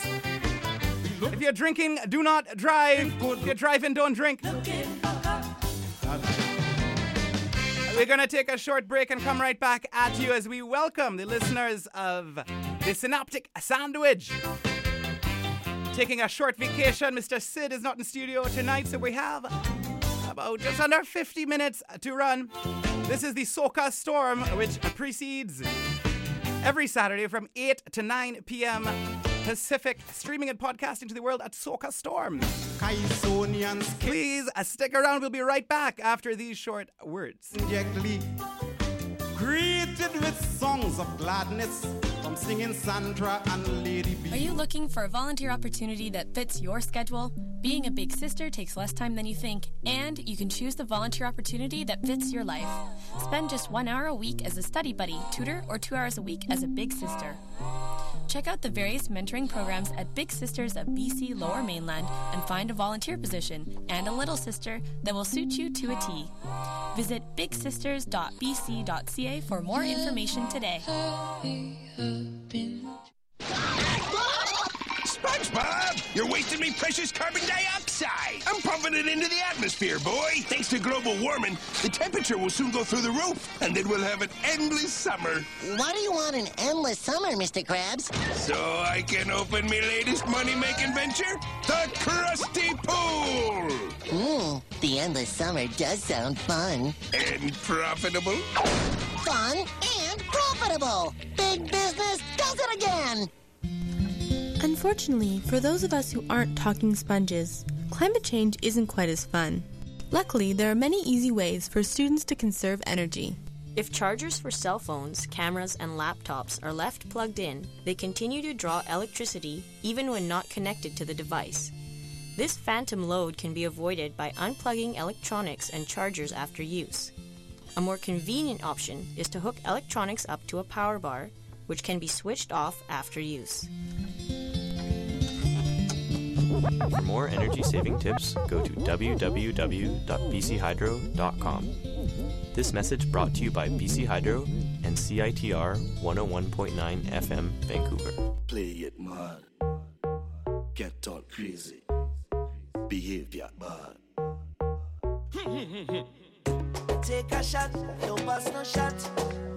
If you're drinking, do not drive. If you're driving, don't drink. We're going to take a short break and come right back at you as we welcome the listeners of the Synoptic Sandwich. Taking a short vacation. Mr. Sid is not in studio tonight, so we have about just under 50 minutes to run. This is the Soca Storm, which precedes every Saturday from 8 to 9 p.m. Pacific, streaming and podcasting to the world at Socastorm. Please stick around. We'll be right back after these short words. Greeted with songs of gladness from singing Sandra and Lady B. Are you looking for a volunteer opportunity that fits your schedule? Being a big sister takes less time than you think, and you can choose the volunteer opportunity that fits your life. Spend just 1 hour a week as a study buddy, tutor, or 2 hours a week as a big sister. Check out the various mentoring programs at Big Sisters of BC Lower Mainland and find a volunteer position and a little sister that will suit you to a T. Visit bigsisters.bc.ca for more information today. SpongeBob, you're wasting me precious carbon dioxide. I'm pumping it into the atmosphere, boy. Thanks to global warming, the temperature will soon go through the roof, and then we'll have an endless summer. Why do you want an endless summer, Mr. Krabs? So I can open my latest money-making venture, the Krusty Pool. The endless summer does sound fun. And profitable. Fun and profitable. Big business does it again. Unfortunately, for those of us who aren't talking sponges, climate change isn't quite as fun. Luckily, there are many easy ways for students to conserve energy. If chargers for cell phones, cameras, and laptops are left plugged in, they continue to draw electricity even when not connected to the device. This phantom load can be avoided by unplugging electronics and chargers after use. A more convenient option is to hook electronics up to a power bar, which can be switched off after use. For more energy-saving tips, go to www.bchydro.com. This message brought to you by BC Hydro and CITR 101.9 FM, Vancouver. Play it mad. Get all crazy. Behave ya bad. Take a shot. Don't pass no shot.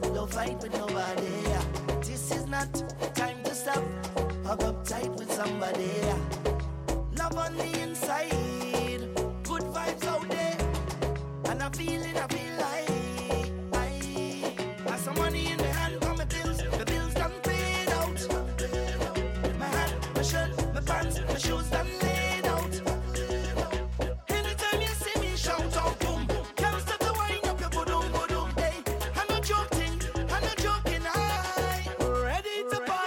Don't fight with nobody. This is not time to stop. Hug up tight with somebody. Love on the inside, good vibes out there, and I feel like I got some money in my hand, got my bills done paid out. My hat, my shirt, my pants, my shoes done laid out. Anytime you see me shout out, boom, boom, can't stop the wind up your boom, hey, I'm not joking, I ready to party.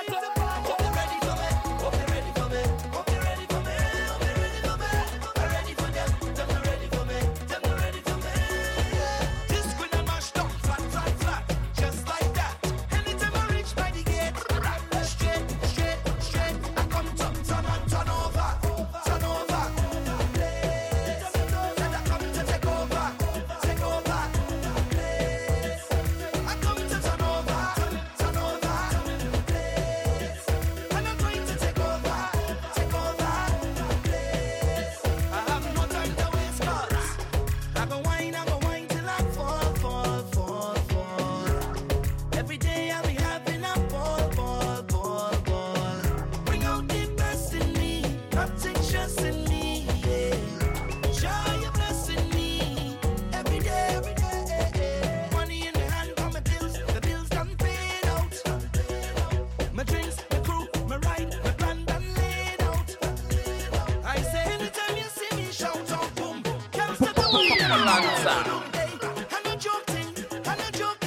Balanza.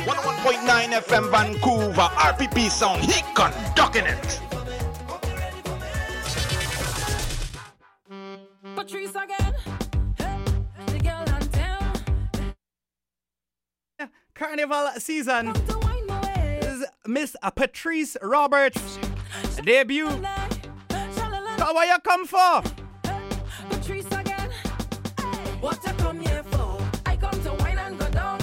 101.9 FM Vancouver, RPP Sound, he conducting it. Patrice again. The girl on town. Carnival season is Miss Patrice Roberts' debut. So what you come for? Patrice again. What you come here for? I come to wine and go down.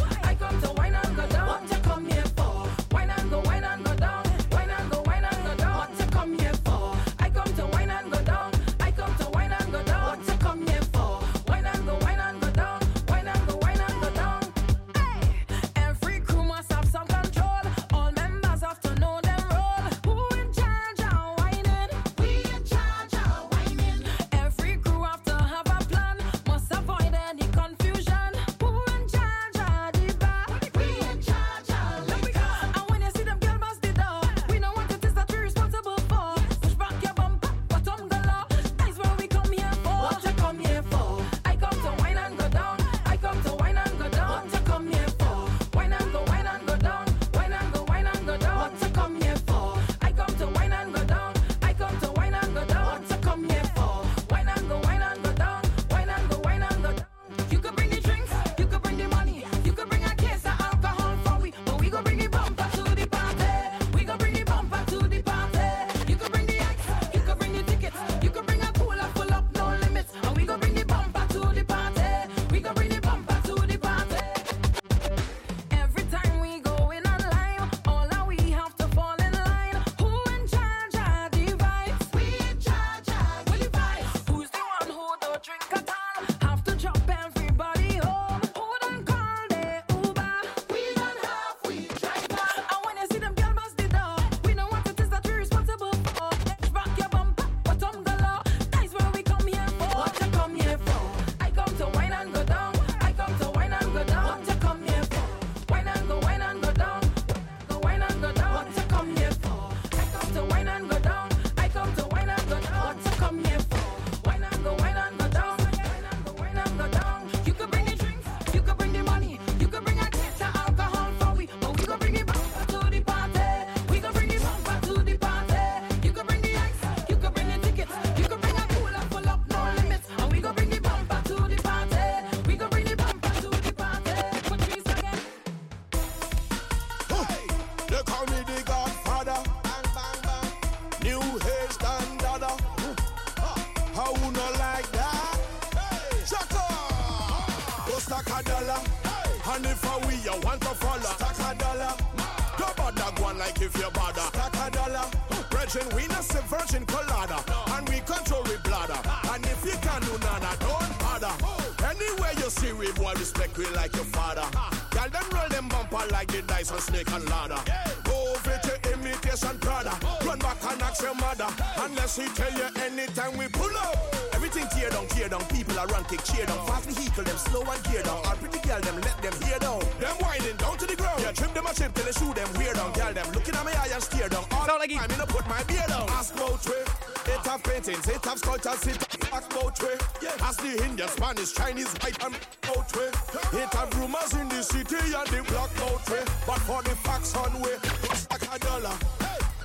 Chinese white and out way. It have rumors in the city and the block out way. But for the facts on way, stack a dollar.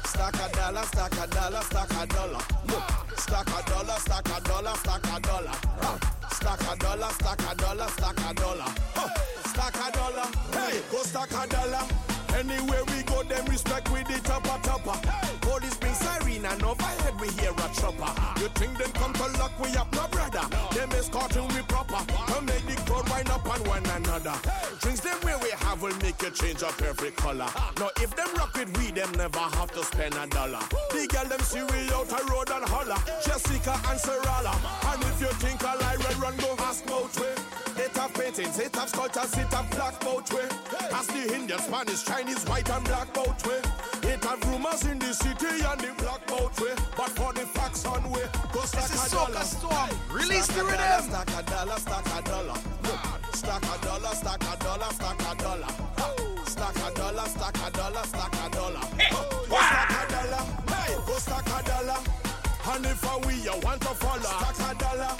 Stack a dollar, stack a dollar, stack a dollar. Stack a dollar, stack a dollar, stack a dollar. Stack a dollar, stack a dollar, stack a dollar. Stack a dollar, hey, go stack a dollar. Anywhere we go, them respect with the topper topper. Police bring siren and overhead we hear a chopper. You think them come to luck, we up no brother. Them is cotton we proper. Come make the crowd wind up on one another. Drinks them way we have will make you change up every color. Now if them rock with we, them never have to spend a dollar. They girl them see we out a road and holler. Jessica and Serala. And if you think I lie, red run go ask both way. It have paintings, it have sculptures, it have black both way. As the Indian, Spanish, Chinese, white and black both way. It have rumors in the city and the black both way. But for the facts on way, go stack a dollar. Socastorm. Release the rhythm. Stack a dollar, stack a dollar. Stack a dollar, stack a dollar, stack a dollar. Stack a dollar, stack a dollar, stack a dollar. Stack a dollar, hey, go stack a dollar. And if I we you want to follow, stack a dollar.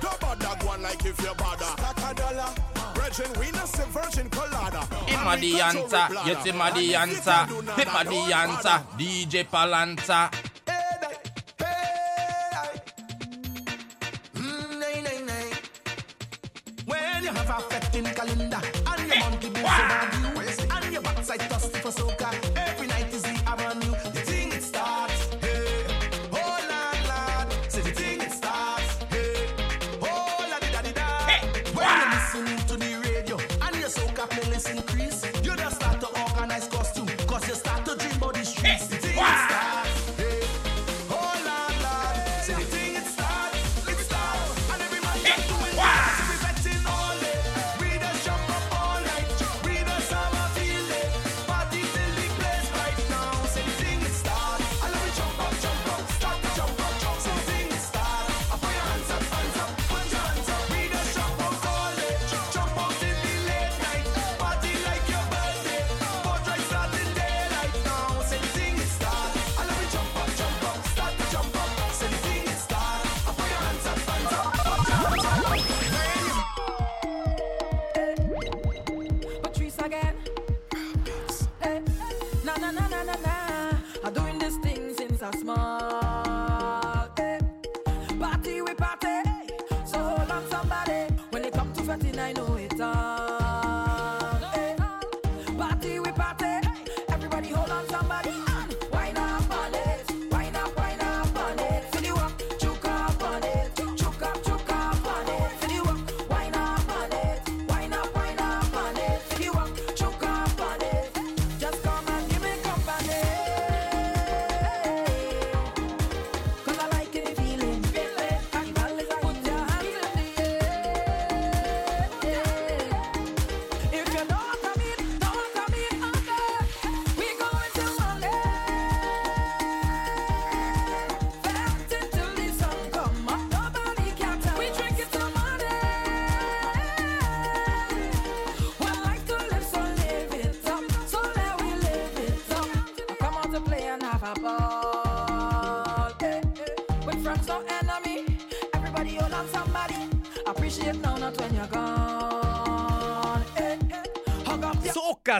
Don't bother one like if you bother. Stack a dollar. virgin, we not say virgin colada. Him the answer, you see my the answer. Him the answer, DJ Palanta. When you have a fetting calendar and your monkey boots around you and your backside dusty for soca, every night is the avenue. The thing it starts, hey, oh lad, lad. Say the thing it starts, hey, oh la da da da. When you're listening to the radio and your soca playlist increase, you just start to organize costume, cause you start to dream about the streets. The thing it starts.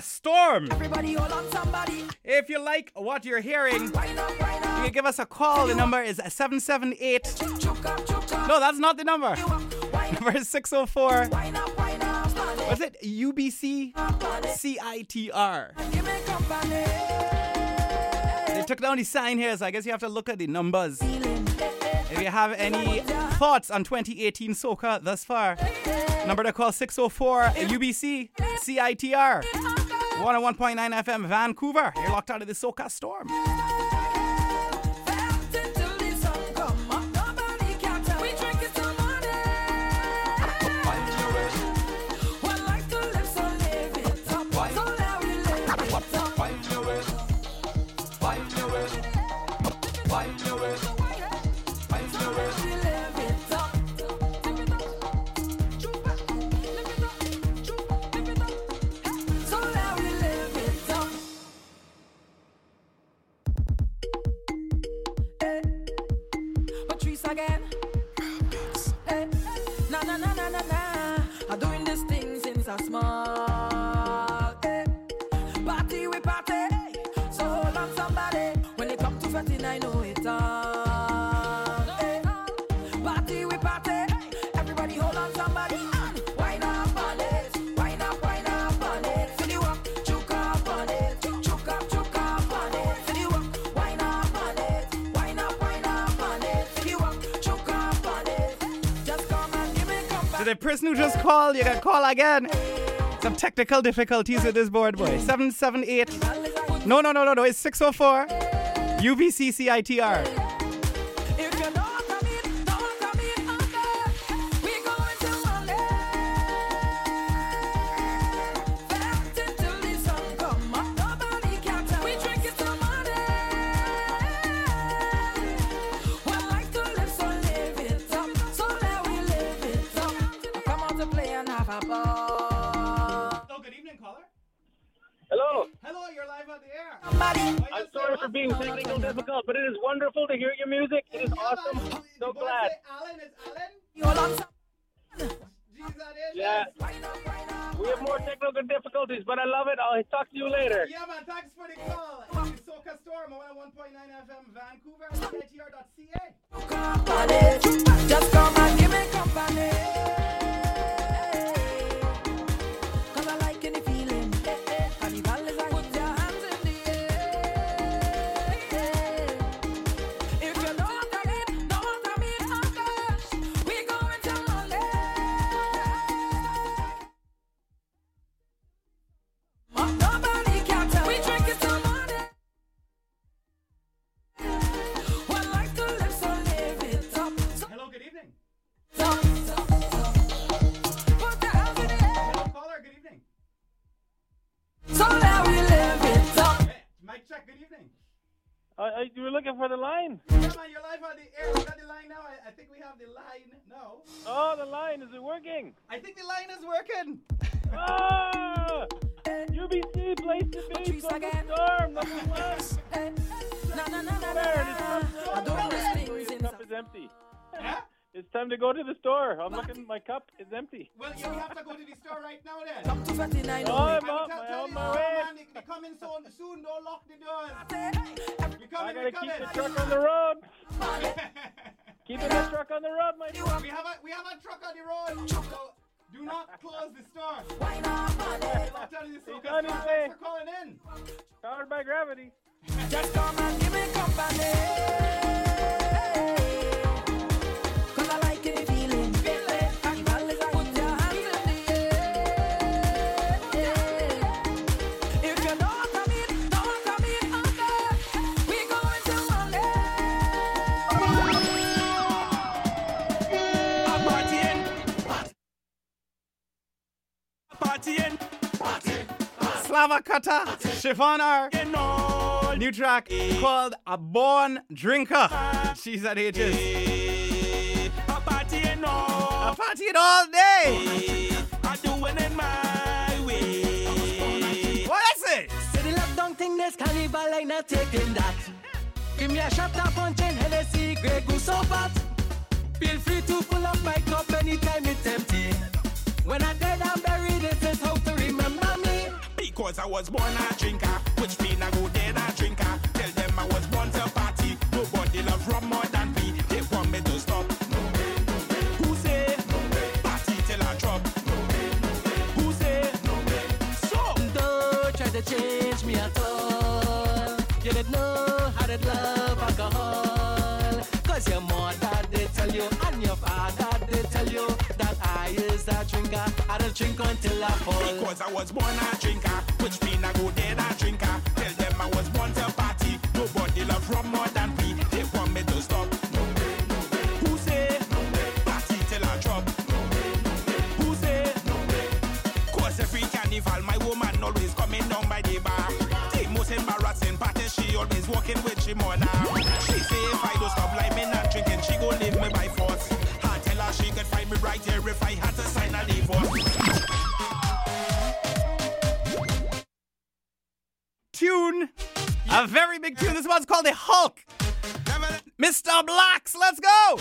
Storm. If you like what you're hearing, you can give us a call. The number is 778. No, that's not the number. Number is 604. Was it UBC CITR? They took down the sign here, so I guess you have to look at the numbers. If you have any thoughts on 2018 soca thus far, number to call 604 UBC CITR. 101.9 FM Vancouver. You're locked out of the Soca Storm. Person who just called, you can call again. Some technical difficulties with this board, boy. 778. No. It's 604 UVCCITR. Yeah. for technical difficulties, but I love it. I'll talk to you later. Yeah, man, thanks for the call. This is Socastorm, 101.9 FM, Vancouver, CITR.ca. Just come and give me company. You were looking for the line. Yeah, man, you're live on the air. Is that the line now? I think we have the line now. Oh, the line. Is it working? I think the line is working. Ah! UBC plays the beat on the storm. It's empty. Huh? It's time to go to the store. I'm looking. My cup is empty. Well, you have to go to the store right now then. Oh, I'm up. I'm on my way. They're coming soon. Don't lock the doors. I gotta keep the truck on the road. Keeping the truck on the road, my dude. We have a truck on the road. So do not close the store. Why not? I'm telling you, so thanks for calling in. Powered by gravity. Just come and give me company. Slava Kata, Siobhan R. New track called A Born Drinker. She's at H's. I partied all day. I do it in my way. What is it? Say the love don't think this cannibal ain't not taking that. Give me a shot of punch and Hennessy, Grey Goose so fat. Feel free to pull up my cup anytime it's empty. When I dead, I'm buried, this is hope to remember me. Because I was born a drinker, which mean I go dead a drinker. Tell them I was born to party, nobody love rum more than me. They want me to stop. No way, no way. Who say? No way. Party till I drop. No way, no way. Who say? No way. So don't try to change me at all. You didn't know how to love alcohol. Cause your mother, they tell you, and your father, they tell you. A drinker, I don't drink until I fall. Because I was born a drinker, which mean I go dead a drinker. Tell them I was born to party, nobody love rum more than me. They want me to stop. No way, no way. Who say? No way. Party till I drop. No way, no way. Who say? No way. Cause every carnival, my woman always coming down by the bar. The most embarrassing part is she always walking with she mother. She say if I don't stop like me not drinking, she go leave me by force. I tell her she could find me right here if I had. Tune, a very big tune. This one's called the Hulk. Mr. Blacks, let's go.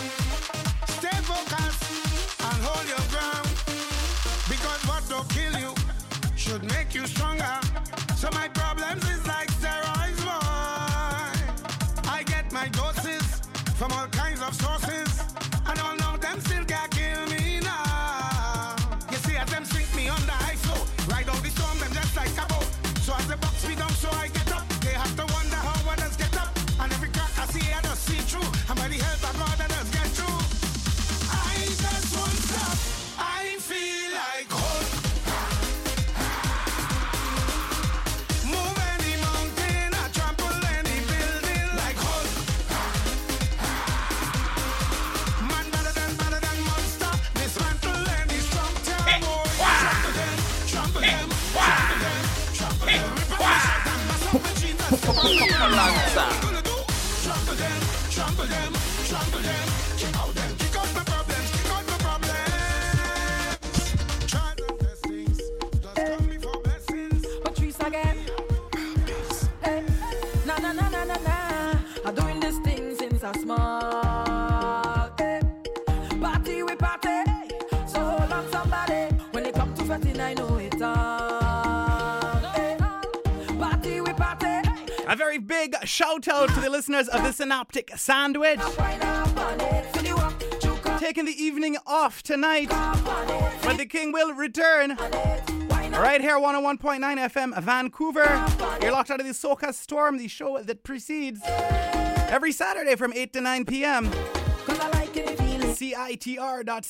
Stay focused and hold your ground, because what don't kill you should make you stronger. So my problems is like steroids, boy. I get my doses from all kinds of sources, and all of them still can kill me. So I get up, they have to wonder how others get up. And every crack I see, I just see through. And by the help of God, I just get through. I just won't stop. I feel like Hulk. Move any mountain, I trample any building like Hulk. Man better than monster. Dismantle any structure. Trample them, trample them, trample them, trample them. Trample them, trample them, trample them. Kick out them, kick out my problems, kick out my problems. Try them blessings, just come me for blessings. Patrice again. Na na na na na na. I'm doing this thing since I small. Party we party, so hold on somebody. When it comes to 39, I know it all. A very big shout out to the listeners of the Synoptic Sandwich. Taking the evening off tonight, but the king will return. Right here, 101.9 FM, Vancouver. You're locked out of the Soca Storm, the show that precedes every Saturday from 8 to 9 p.m. CITR.ca.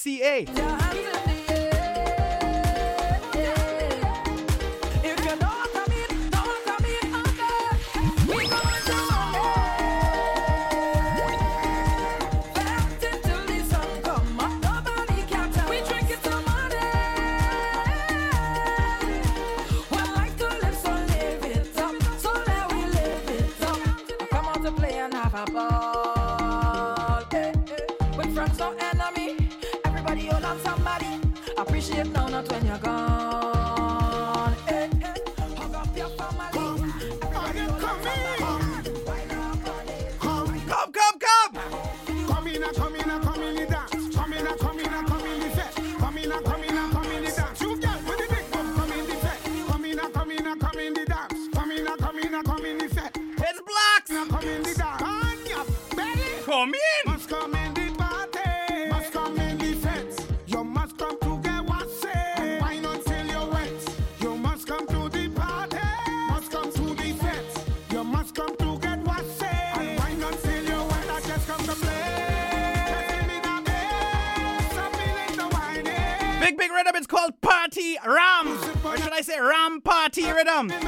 Rhythm. From the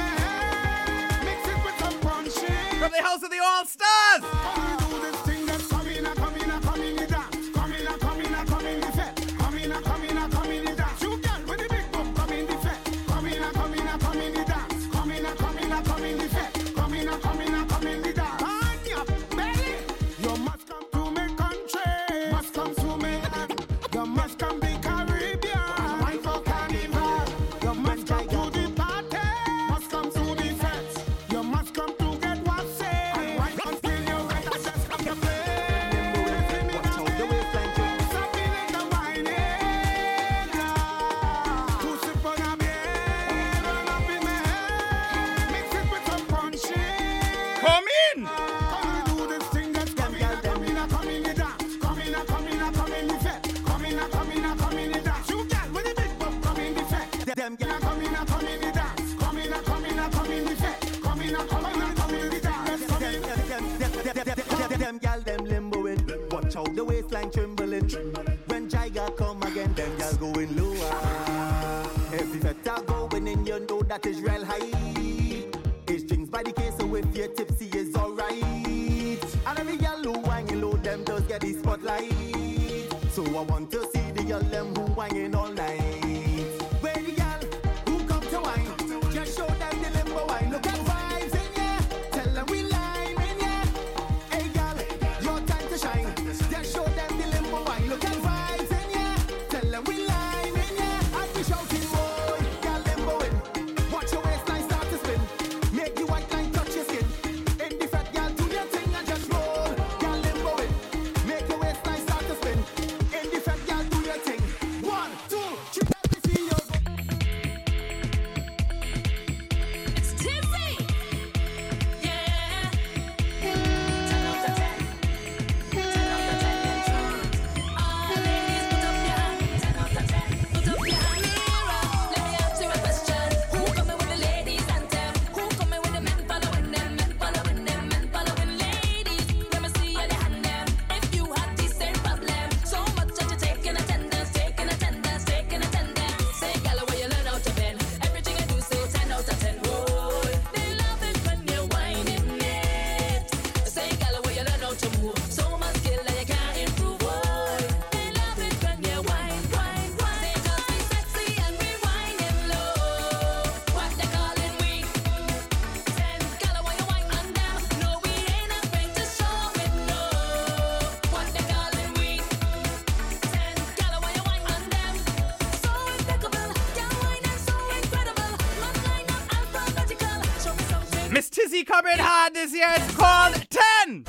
house of the All Stars. Coming hard this year, it's called 10.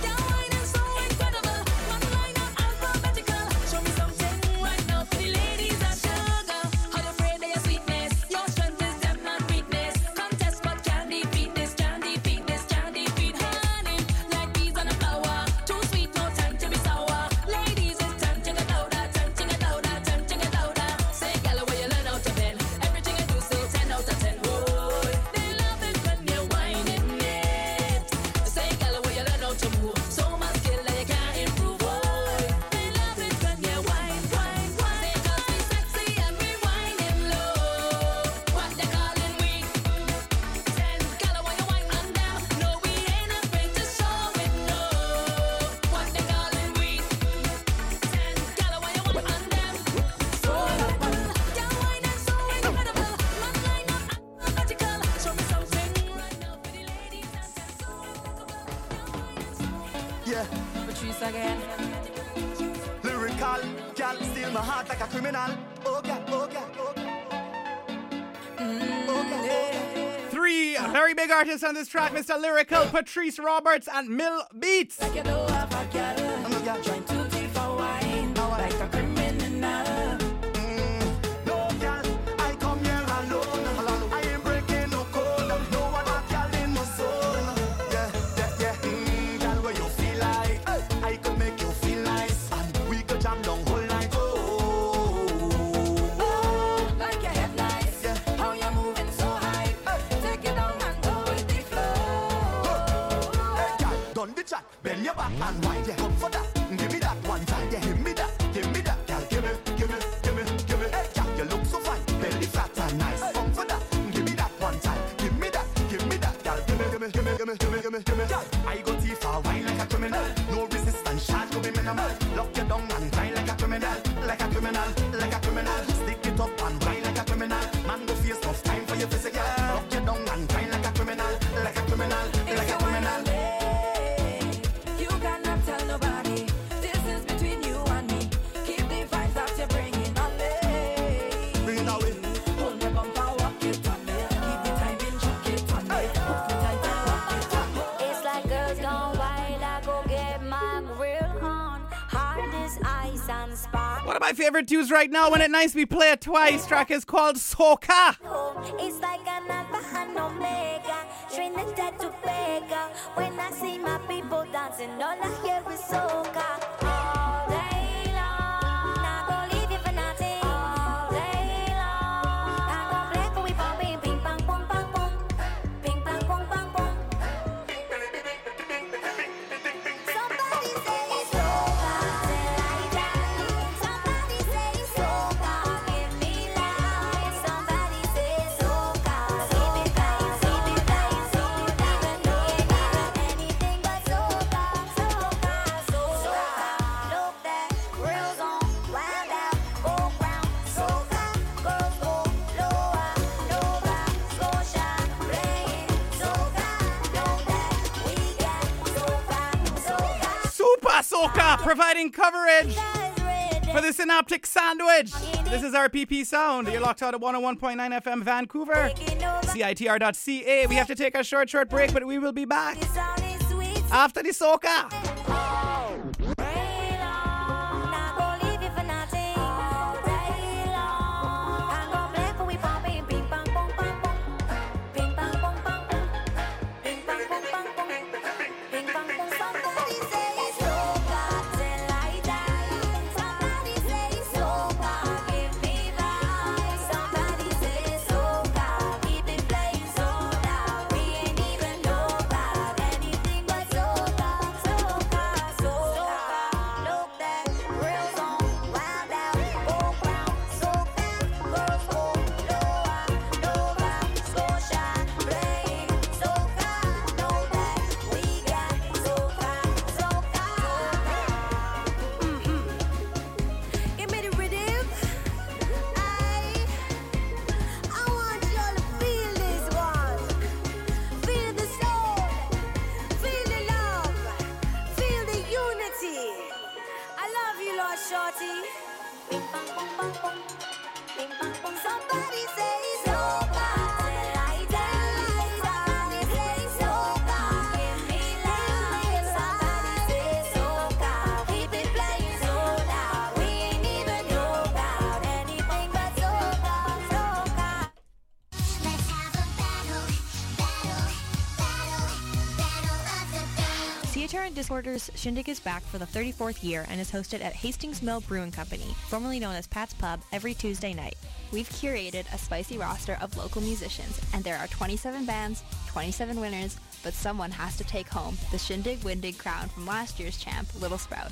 yeah. Patrice again. Lyrical, gal, steal my heart like a criminal. Oh, gal, oh, gal, oh, gal. Oh, gal, oh, gal. Three very big artists on this track, Mr. Lyrical, Patrice Roberts, and Mill Beats. Like you know, I'm a gal trying to take for wine, like a criminal. Bend your back and wine, yeah, come for that. Give me that one time, yeah, give me that, girl, give me, give me, give me, give me. Hey, girl, you look so fine, belly fat and nice. Hey. Come for that, give me that one time, give me that, girl, give me, give me, give me, give me, give me, give me. Girl, I go too far, wine like a criminal, no resistance, charge to be minimal. Lock you down and die like a criminal, like a criminal, like a criminal. Stick it up and wine like a criminal, man, go face off time for your physical. Lock you down and die like a criminal, like a criminal, like a criminal. One of my favorite tunes right now, when it nice we play it twice, track is called Soca. It's like an alpha and omega, Trinidad to Vega. When I see my people dancing, all I hear is soca. All day long, not gonna leave you for nothing. All day long, I'm gonna play for we bombing. Ping pong pong pong pong, ping pong pong pong pong. Somebody say it's soca. Providing coverage for the Synoptic Sandwich. This is RPP Sound. You're locked out at 101.9 FM Vancouver, CITR.ca. We have to take a short break, but we will be back after the soca. Discorder's Shindig is back for the 34th year and is hosted at Hastings Mill Brewing Company, formerly known as Pat's Pub, every Tuesday night. We've curated a spicy roster of local musicians, and there are 27 bands, 27 winners, but someone has to take home the Shindig Windig crown from last year's champ, Little Sprout.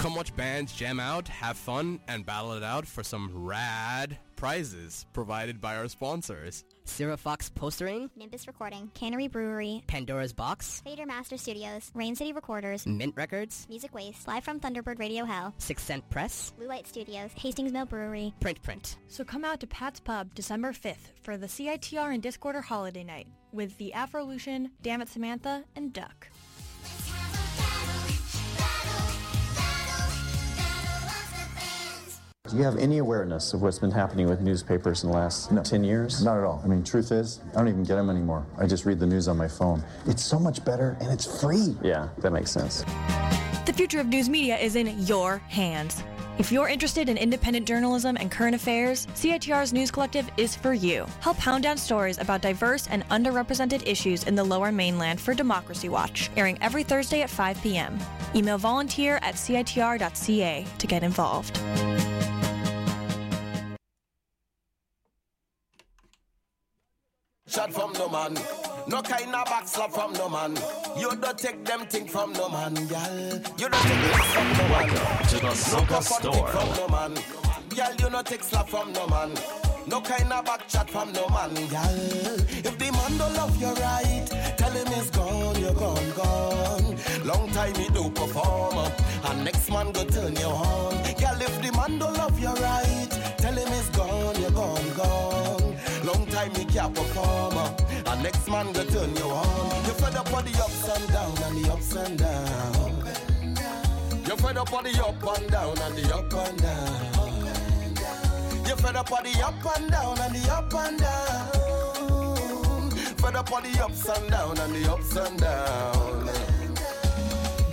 Come watch bands jam out, have fun, and battle it out for some rad prizes provided by our sponsors. Sierra Fox Postering, Nimbus Recording, Cannery Brewery, Pandora's Box, Fader Master Studios, Rain City Recorders, Mint Records, Music Waste, Live from Thunderbird Radio Hell, 6 Cent Press, Blue Light Studios, Hastings Mill Brewery, Print. So come out to Pat's Pub December 5th for the CITR and Discorder Holiday Night with the Afrolution, Dammit Samantha, and Duck. Do you have any awareness of what's been happening with newspapers in the last 10 years? Not at all. I mean, truth is, I don't even get them anymore. I just read the news on my phone. It's so much better, and it's free. Yeah, that makes sense. The future of news media is in your hands. If you're interested in independent journalism and current affairs, CITR's News Collective is for you. Help hound down stories about diverse and underrepresented issues in the Lower Mainland for Democracy Watch, airing every Thursday at 5 p.m. Email volunteer@citr.ca to get involved. Shot from no man, no kind of backslap from no man. You don't take them thing from no man, girl. You don't take it from no man. Welcome to the Socastorm. From no man, girl. You don't take slap from no man. No kind of back chat from no man, girl. If the man don't love you right, tell him he's gone, you're gone. Long time he do perform, and next man go turn you on, girl. If the man don't love you right, tell him he's gone, you're gone. Long time you can't perform, and next man go turn you on. You fed up on the ups and down, and the ups and down. You fed up on the up and down, and the up and down. You fed up on the up and down, and the up and down. Fed up on the ups and down, and the ups and down.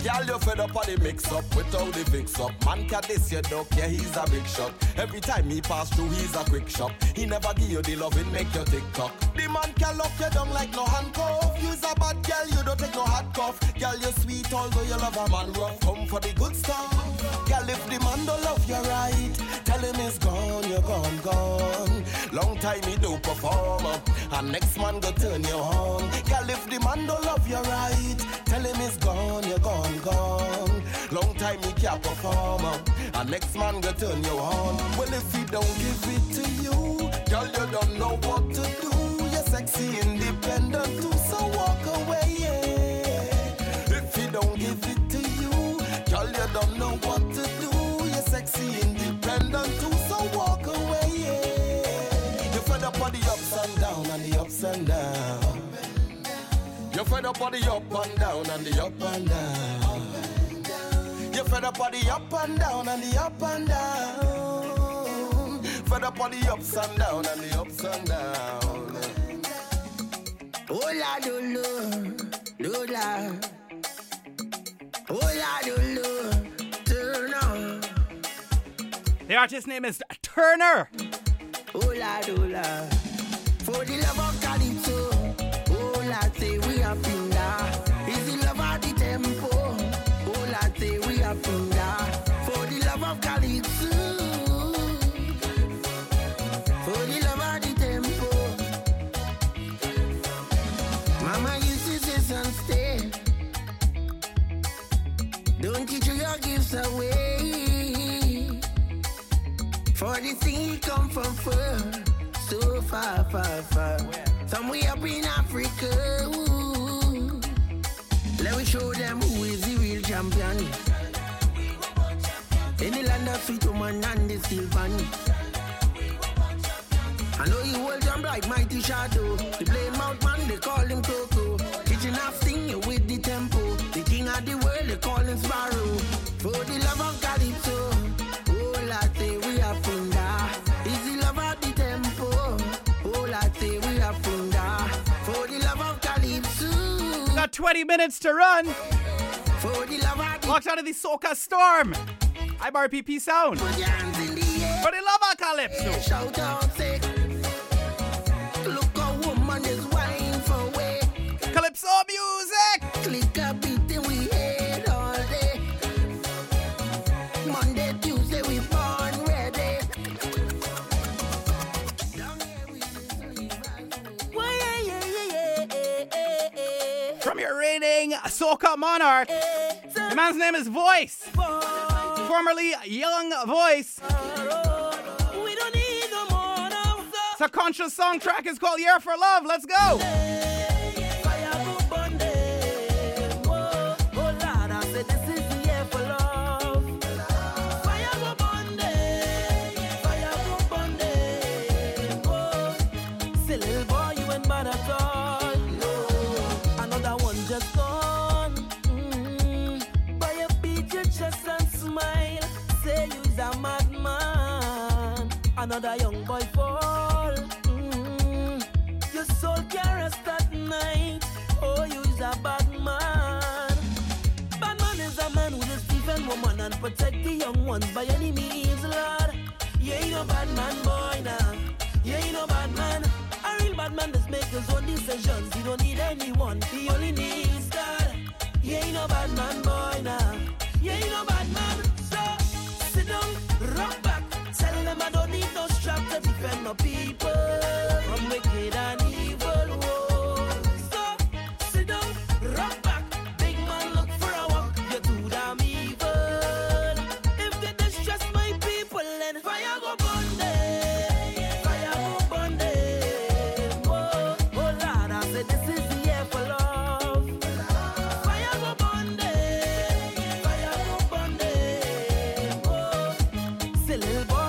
Y'all, you fed up on the mix-up with all the fix-up. Man can this your duck, yeah, he's a big shot. Every time he pass through, he's a quick shot. He never give you the loving, make you tick-tock. The man can lock you down like no handcuff. You's a bad girl, you don't take no hard cuff. Girl, you're sweet, although you love a man rough. Come for the good stuff. Girl, if the man don't love you right, tell him he's gone, you're gone. Long time he do perform, and next man go turn you on. Girl, if the man don't love you right, tell him he's gone, you're gone. Gone. Long time he can't perform, and next man go turn you on. Well, if he don't give it to you, girl, you don't know what to do. You're sexy, independent too, so walk away, yeah. If he don't give it to you, girl, you don't know what to do. You're sexy, independent too, so walk away, yeah. You fed up on the ups and down, and the ups and down. You fed up on the up and down, and the up and down. You fed up on the up and down, and the up and down. Fed up on the ups and down, and the ups and down. Hola dulu, dula. Hola dulu, Turner. The artist's name is Turner. Hola dula, for the love of Calypso. I say we are Funda. Is the love of the tempo? Oh, I say we are Funda. For the love of Calypso. For the love of the tempo. Mama used to say, son, stay. Don't you throw your gifts away. For the thing come from far. So far, far, far. Somewhere up in Africa. Ooh. Let me show them who is the real champion. In the land of sweet woman and the silvan. I know you hold them like mighty shadow. They play him out, man, they call him Coco. Kitchen half singing with the tempo. The king of the world, they call him Sparrow. For the love of Calypso. Oh, I say we are Funda. It's the love of the tempo. Oh, I say we are Funda. Got 20 minutes to run. Locked out of the Socastorm. I'm RPP Sound. For the lava calypso. Shout out, say. Look, a woman is wine for way. Calypso music. Click a beat and we head all day. Monday, Tuesday, we born ready. From your reigning Soca monarch, the man's name is Voice, formerly Young Voice. We don't need no more Conscious song track is called Year for Love. Let's go. Another young boy fall. Your soul can't rest at night. Oh, you's a bad man. Bad man is a man who just defend woman and protect the young ones by any means, Lord. You ain't no bad man, boy, now. You ain't no bad man. A real bad man just make his own decisions. He don't need anyone. He only needs God. You ain't no bad man, boy, now. You ain't no bad man. So, sit down, rock back. Tell them I don't need no strap to defend my people from wicked and evil. So, sit down, rock back. Big man, look for a walk. You're too damn evil. If they distress my people, then fire go burn them. Fire go burn them. Oh, oh Lord, I said this is the year for love. Fire go burn them. Fire go burn them. Oh, silly boy.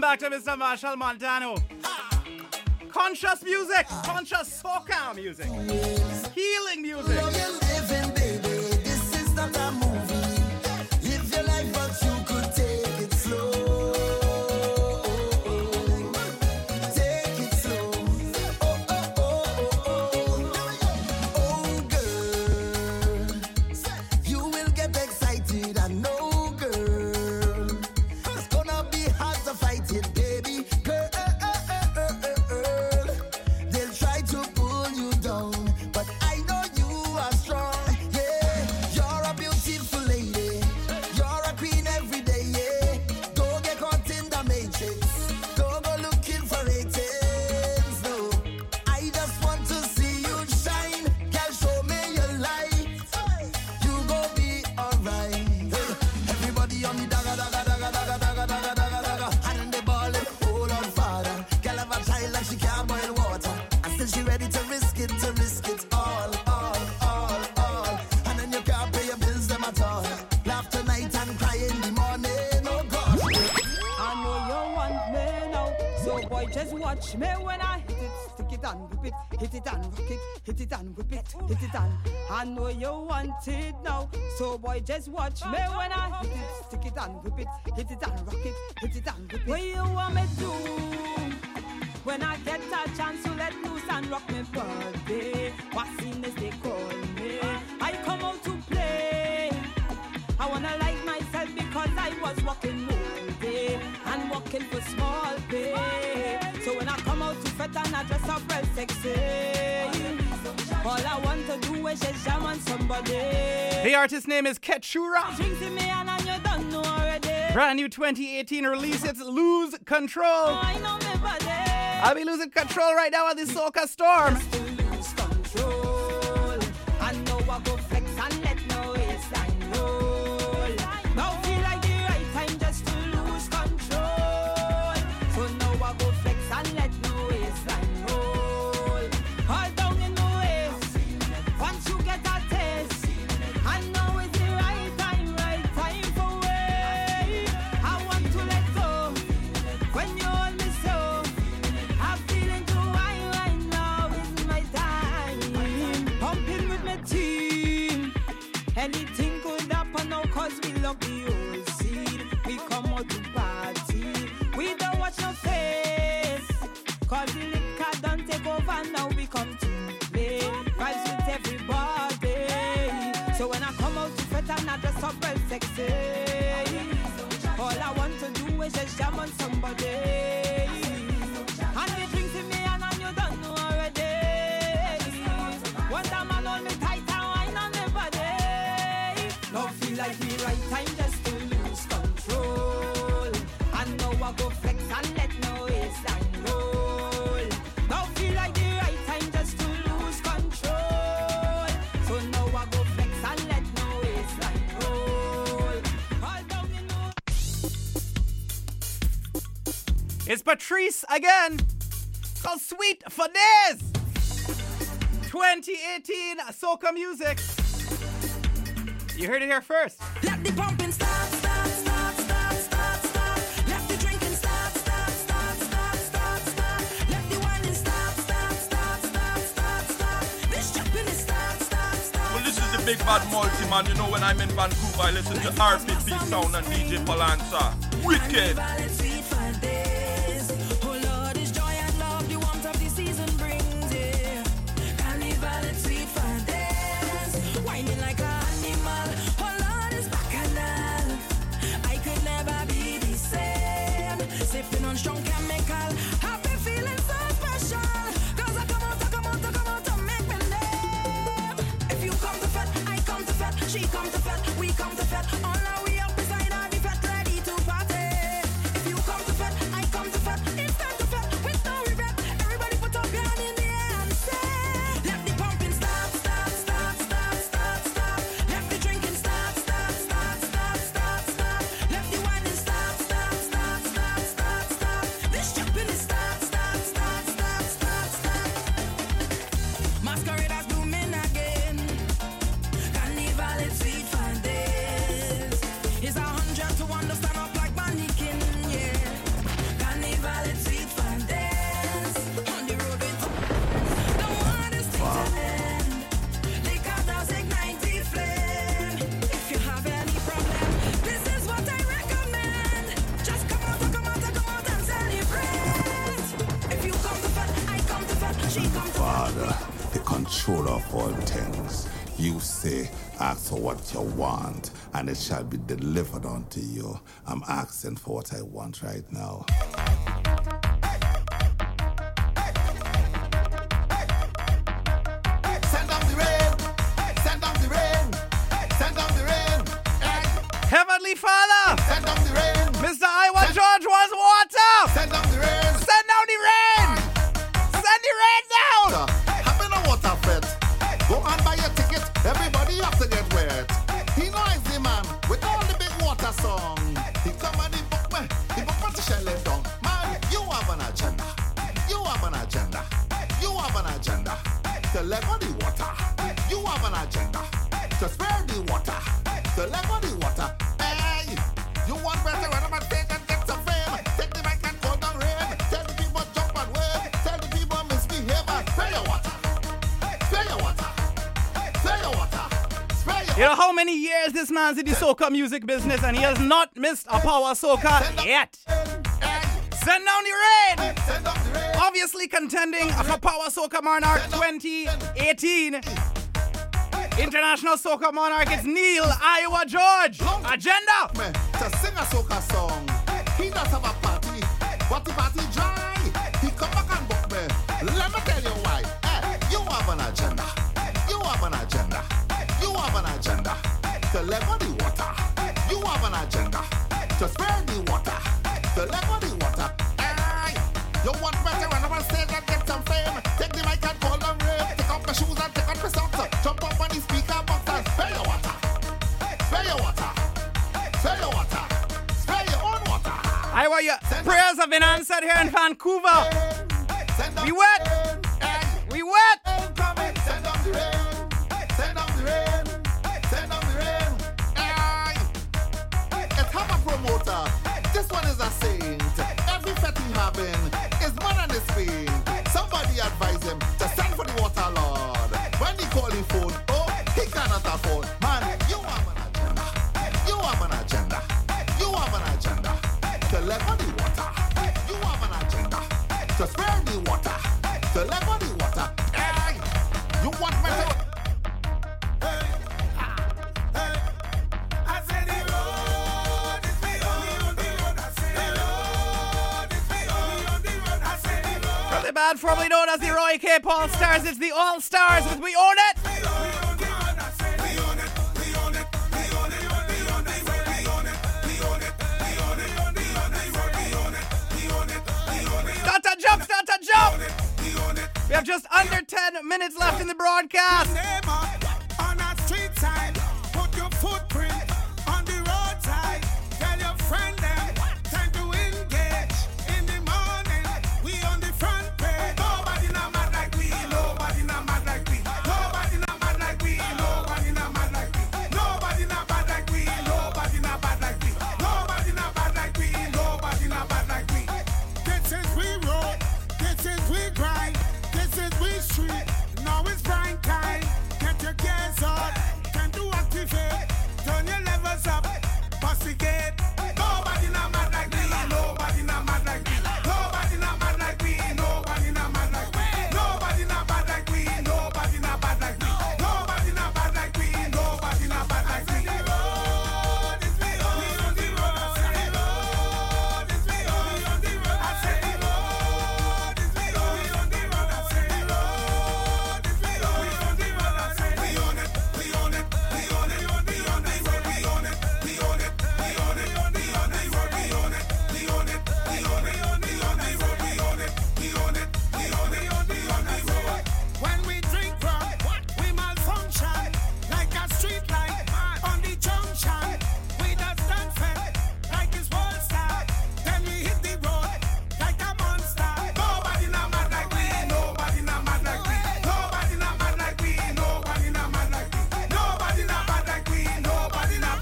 Back to Mr. Machel Montano. Conscious music, conscious soca music, healing music. Love your living, baby. This is not a movie. Live your life, but you could take it slow. Take it slow. Oh, oh, oh, oh, oh. Oh, girl. You will get excited, I know. I know you want it now, so boy, just watch me when I hit it, stick it and whip it, hit it and rock it, hit it and whip it. What you want me to do when I get a chance to let loose and rock my birthday? What's in this they call me? I come out to play. I wanna like myself because I was walking all day and walking for small pay. So when I come out to fret and I dress up well sexy. All I want to do is just jam on somebody. The artist's name is Quechura. Brand new 2018 release, it's Lose Control. Oh, I know my body. I'll be losing control right now at the Soca Storm. Just to lose control. I know I go flex and let no waistline roll. Now feel like the right time just to lose control. So now I go flex and let no waistline roll. All down in the once you get a taste, I know it's the right time for way. I want to let go when you hold me so. I'm feeling too high right now, it's my time. Pumping with my team. Anything could happen now, cause we love the old seed. We come out to party. We don't watch no face. Cause the liquor don't take over now, we come to play. Vibes with everybody. So when I come out to fret and I dress up well sexy, all I want to do is just jam on somebody. And they drink to me and you don't know already. One time I hold me tight and wine on my body. Now feel like the right time just to lose control. It's Patrice again. It's called Sweet for Days. 2018 Soca Music. You heard it here first. Let the pumping stop, stop, stop, stop, stop, stop. Let the drinking stop, stop, stop, stop, stop, stop. Let the whining stop, stop, stop, stop, stop, stop. This jumping is stop, stop, stop. Well, this is the Big Bad Multi, man. You know, when I'm in Vancouver, I listen to RPP Sound and DJ Palanza. Wicked. Ask for what you want, and it shall be delivered unto you. I'm asking for what I want right now. Send down the rain! Send down the rain! Send down the rain! Heavenly Father! Send down the rain! Mr. Iowa George wants water! Send down the rain! Send down the rain! Send the rain down! Having a water fit. Go and buy your ticket. Everybody have to get wet. He noisy man with all the big water song. He come and he book me to shell it down. Man, you have an agenda. You have an agenda. You have an agenda. To level the water. You have an agenda. To spare the water. To level the water. Hey, you want better weather, man, take and get some fame. Take the mic and go down rain. Tell the people jump and wave. Tell the people misbehave and spare your water. Spare your water. You know how many years this man's in the soca music business and he has not missed a power soca yet. Send down the rain! Obviously contending for Power Soca Monarch 2018. International Soca Monarch is Neil Iowa George. Agenda! To sing a soca song. He does have a party, but the party dry. He come back and book me. Let me tell you why. You have an agenda. You have an agenda. You have an agenda to level the water. You have an agenda to spread the water. To level the water. Aye. You want better and I want to say that get some fame. Take the mic and call them rain. Take off the shoes and take off the socks. Jump up on the speaker box and spare your water. Spare your water. Spare your water. Spare your own water. I want your prayers have been answered here in Vancouver. We wet. We wet. Send up the rain. Send up the rain. Send up the rain. Aye. It's have a promoter. This one is a saint. Every fet he having is man on his feet. Somebody advise him to send for the water lord. When he call the phone, oh, he cannot afford. Man, you have an agenda. You have an agenda. You have an agenda. To level the water. You have an agenda. To spare the water. To level the water. Aye. You want better. Bad, formerly known as the Roy K. Paul Stars. It's the All Stars with We Own It. Start to jump, start to jump. We have just under 10 minutes left in the broadcast. On a street side, put your footprint on the roadside. Tell your friend them time to engage in the Turn your levels up, pass the gate. Nobody not mad like me. Nobody not mad like me. Nobody not mad like me. Nobody not mad like me. Nobody not bad like me. Nobody not bad like me. Nobody not bad like me. Nobody not bad like me. Road is me on the road. I said the road is me on the road. I said the road is me on the road. I said the road is me on the road. I said we on it, we on it, we on it, we on the road, we on it, we on it, we on it, we on the road, we on it, we on it, we on it, we on the road, we on it, we on it, we on it, we on the road. When we drink rum, we malfunction like a street light on the junction. We just stand fair like it's world star. Then we hit the road like a monster. Nobody not mad like me. Nobody not mad like me. Nobody not mad like me. Nobody not mad like me. Nobody not bad like me. Nobody not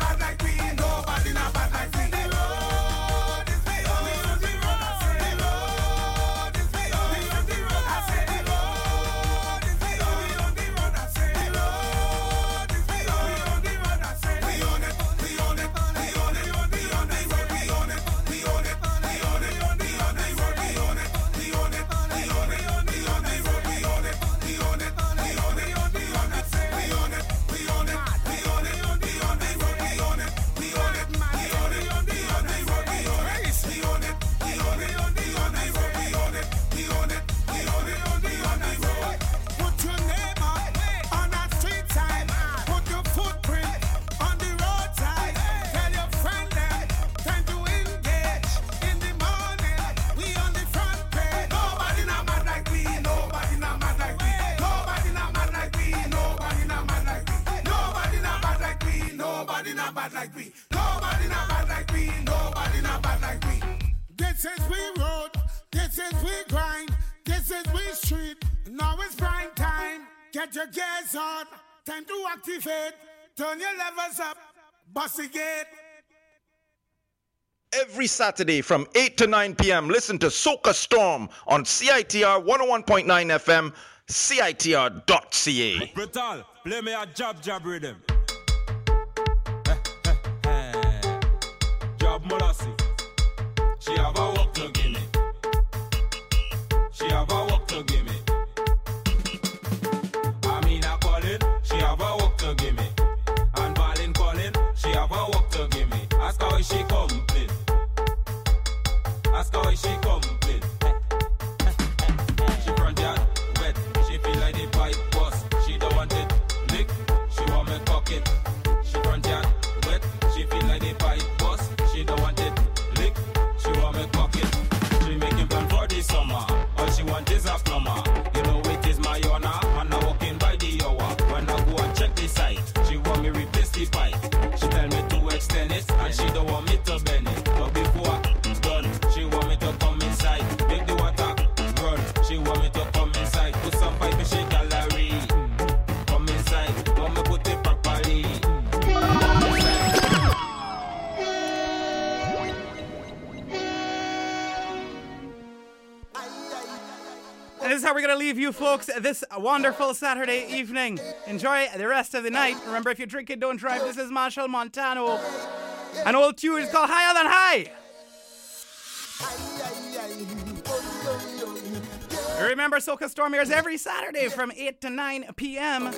bad like me. Nobody not bad like me. Nobody not bad like me. The road is me on the road. I said the road is me on the road. I said the road is me on the road. I said the road is me on the road. I said we on it, we on it, we on it, we on the road, we on it, we on it, we on it, we on the road, we on it, we on it, we on it, we on the road, we on it, we on it, we on it, we on it, we on it, we on it, we on it, we on the road, we on it, we on it, we on it, we on the road, we on it, we on it, we on it, we on the road, we on it, we on it, we on it, we on the road. Put your name on a street sign. Put your footprint on the roadside. Tell your friend that time to engage in the morning. We on the front page. Nobody not mad like we. Nobody not mad like we. Nobody not mad like we. Nobody not mad like we. Nobody not bad like we. Nobody not bad like we. Nobody not bad like we. Nobody not bad like we. This is we road. This is we grind. This is we street. Now it's prime time. Get your gears on. Time to activate. Turn your levels up. Bust the gate. Every Saturday from 8 to 9 p.m., listen to Soca Storm on CITR 101.9 FM, CITR.ca. Brutal, play me a jab jab rhythm. Jab molasses. She have a walk to give me. She have a walk to give me. I mean I call it. She have a walk to give me. And Valin call it. She have a walk to give me. Ask how she complete. Ask how she complete. She front yard wet. She feel like the pipe bust. She don't want it lick. She want me cock it. She front yard wet. She feel like the pipe bust. She don't want it lick. She want me cock it. She making plan for the summer. All she want is a plumber. You know it is my honor. And I walk in by the hour. When I go and check the site, she want me replace the pipe. She tell me to extend it, and she don't want me to bend it. But before I'm done, she want me to come inside. Make the water run. She want me to come inside. Put some pipe in she gallery. Come inside. Want me put it properly. Come inside. And this is how we're going to leave you folks this wonderful Saturday evening. Enjoy the rest of the night. Remember, if you're drinking, don't drive. This is Machel Montano. An old tune is called Higher Than High. Remember, Soca Storm airs every Saturday from 8 to 9 p.m.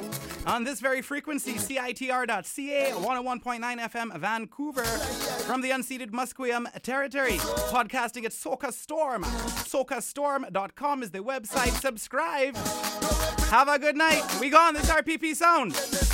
on this very frequency, CITR.ca, 101.9 FM, Vancouver, from the unceded Musqueam territory. Podcasting at Soca Storm. Socastorm.com is the website. Subscribe. Have a good night. We gone. This is RPP Sound.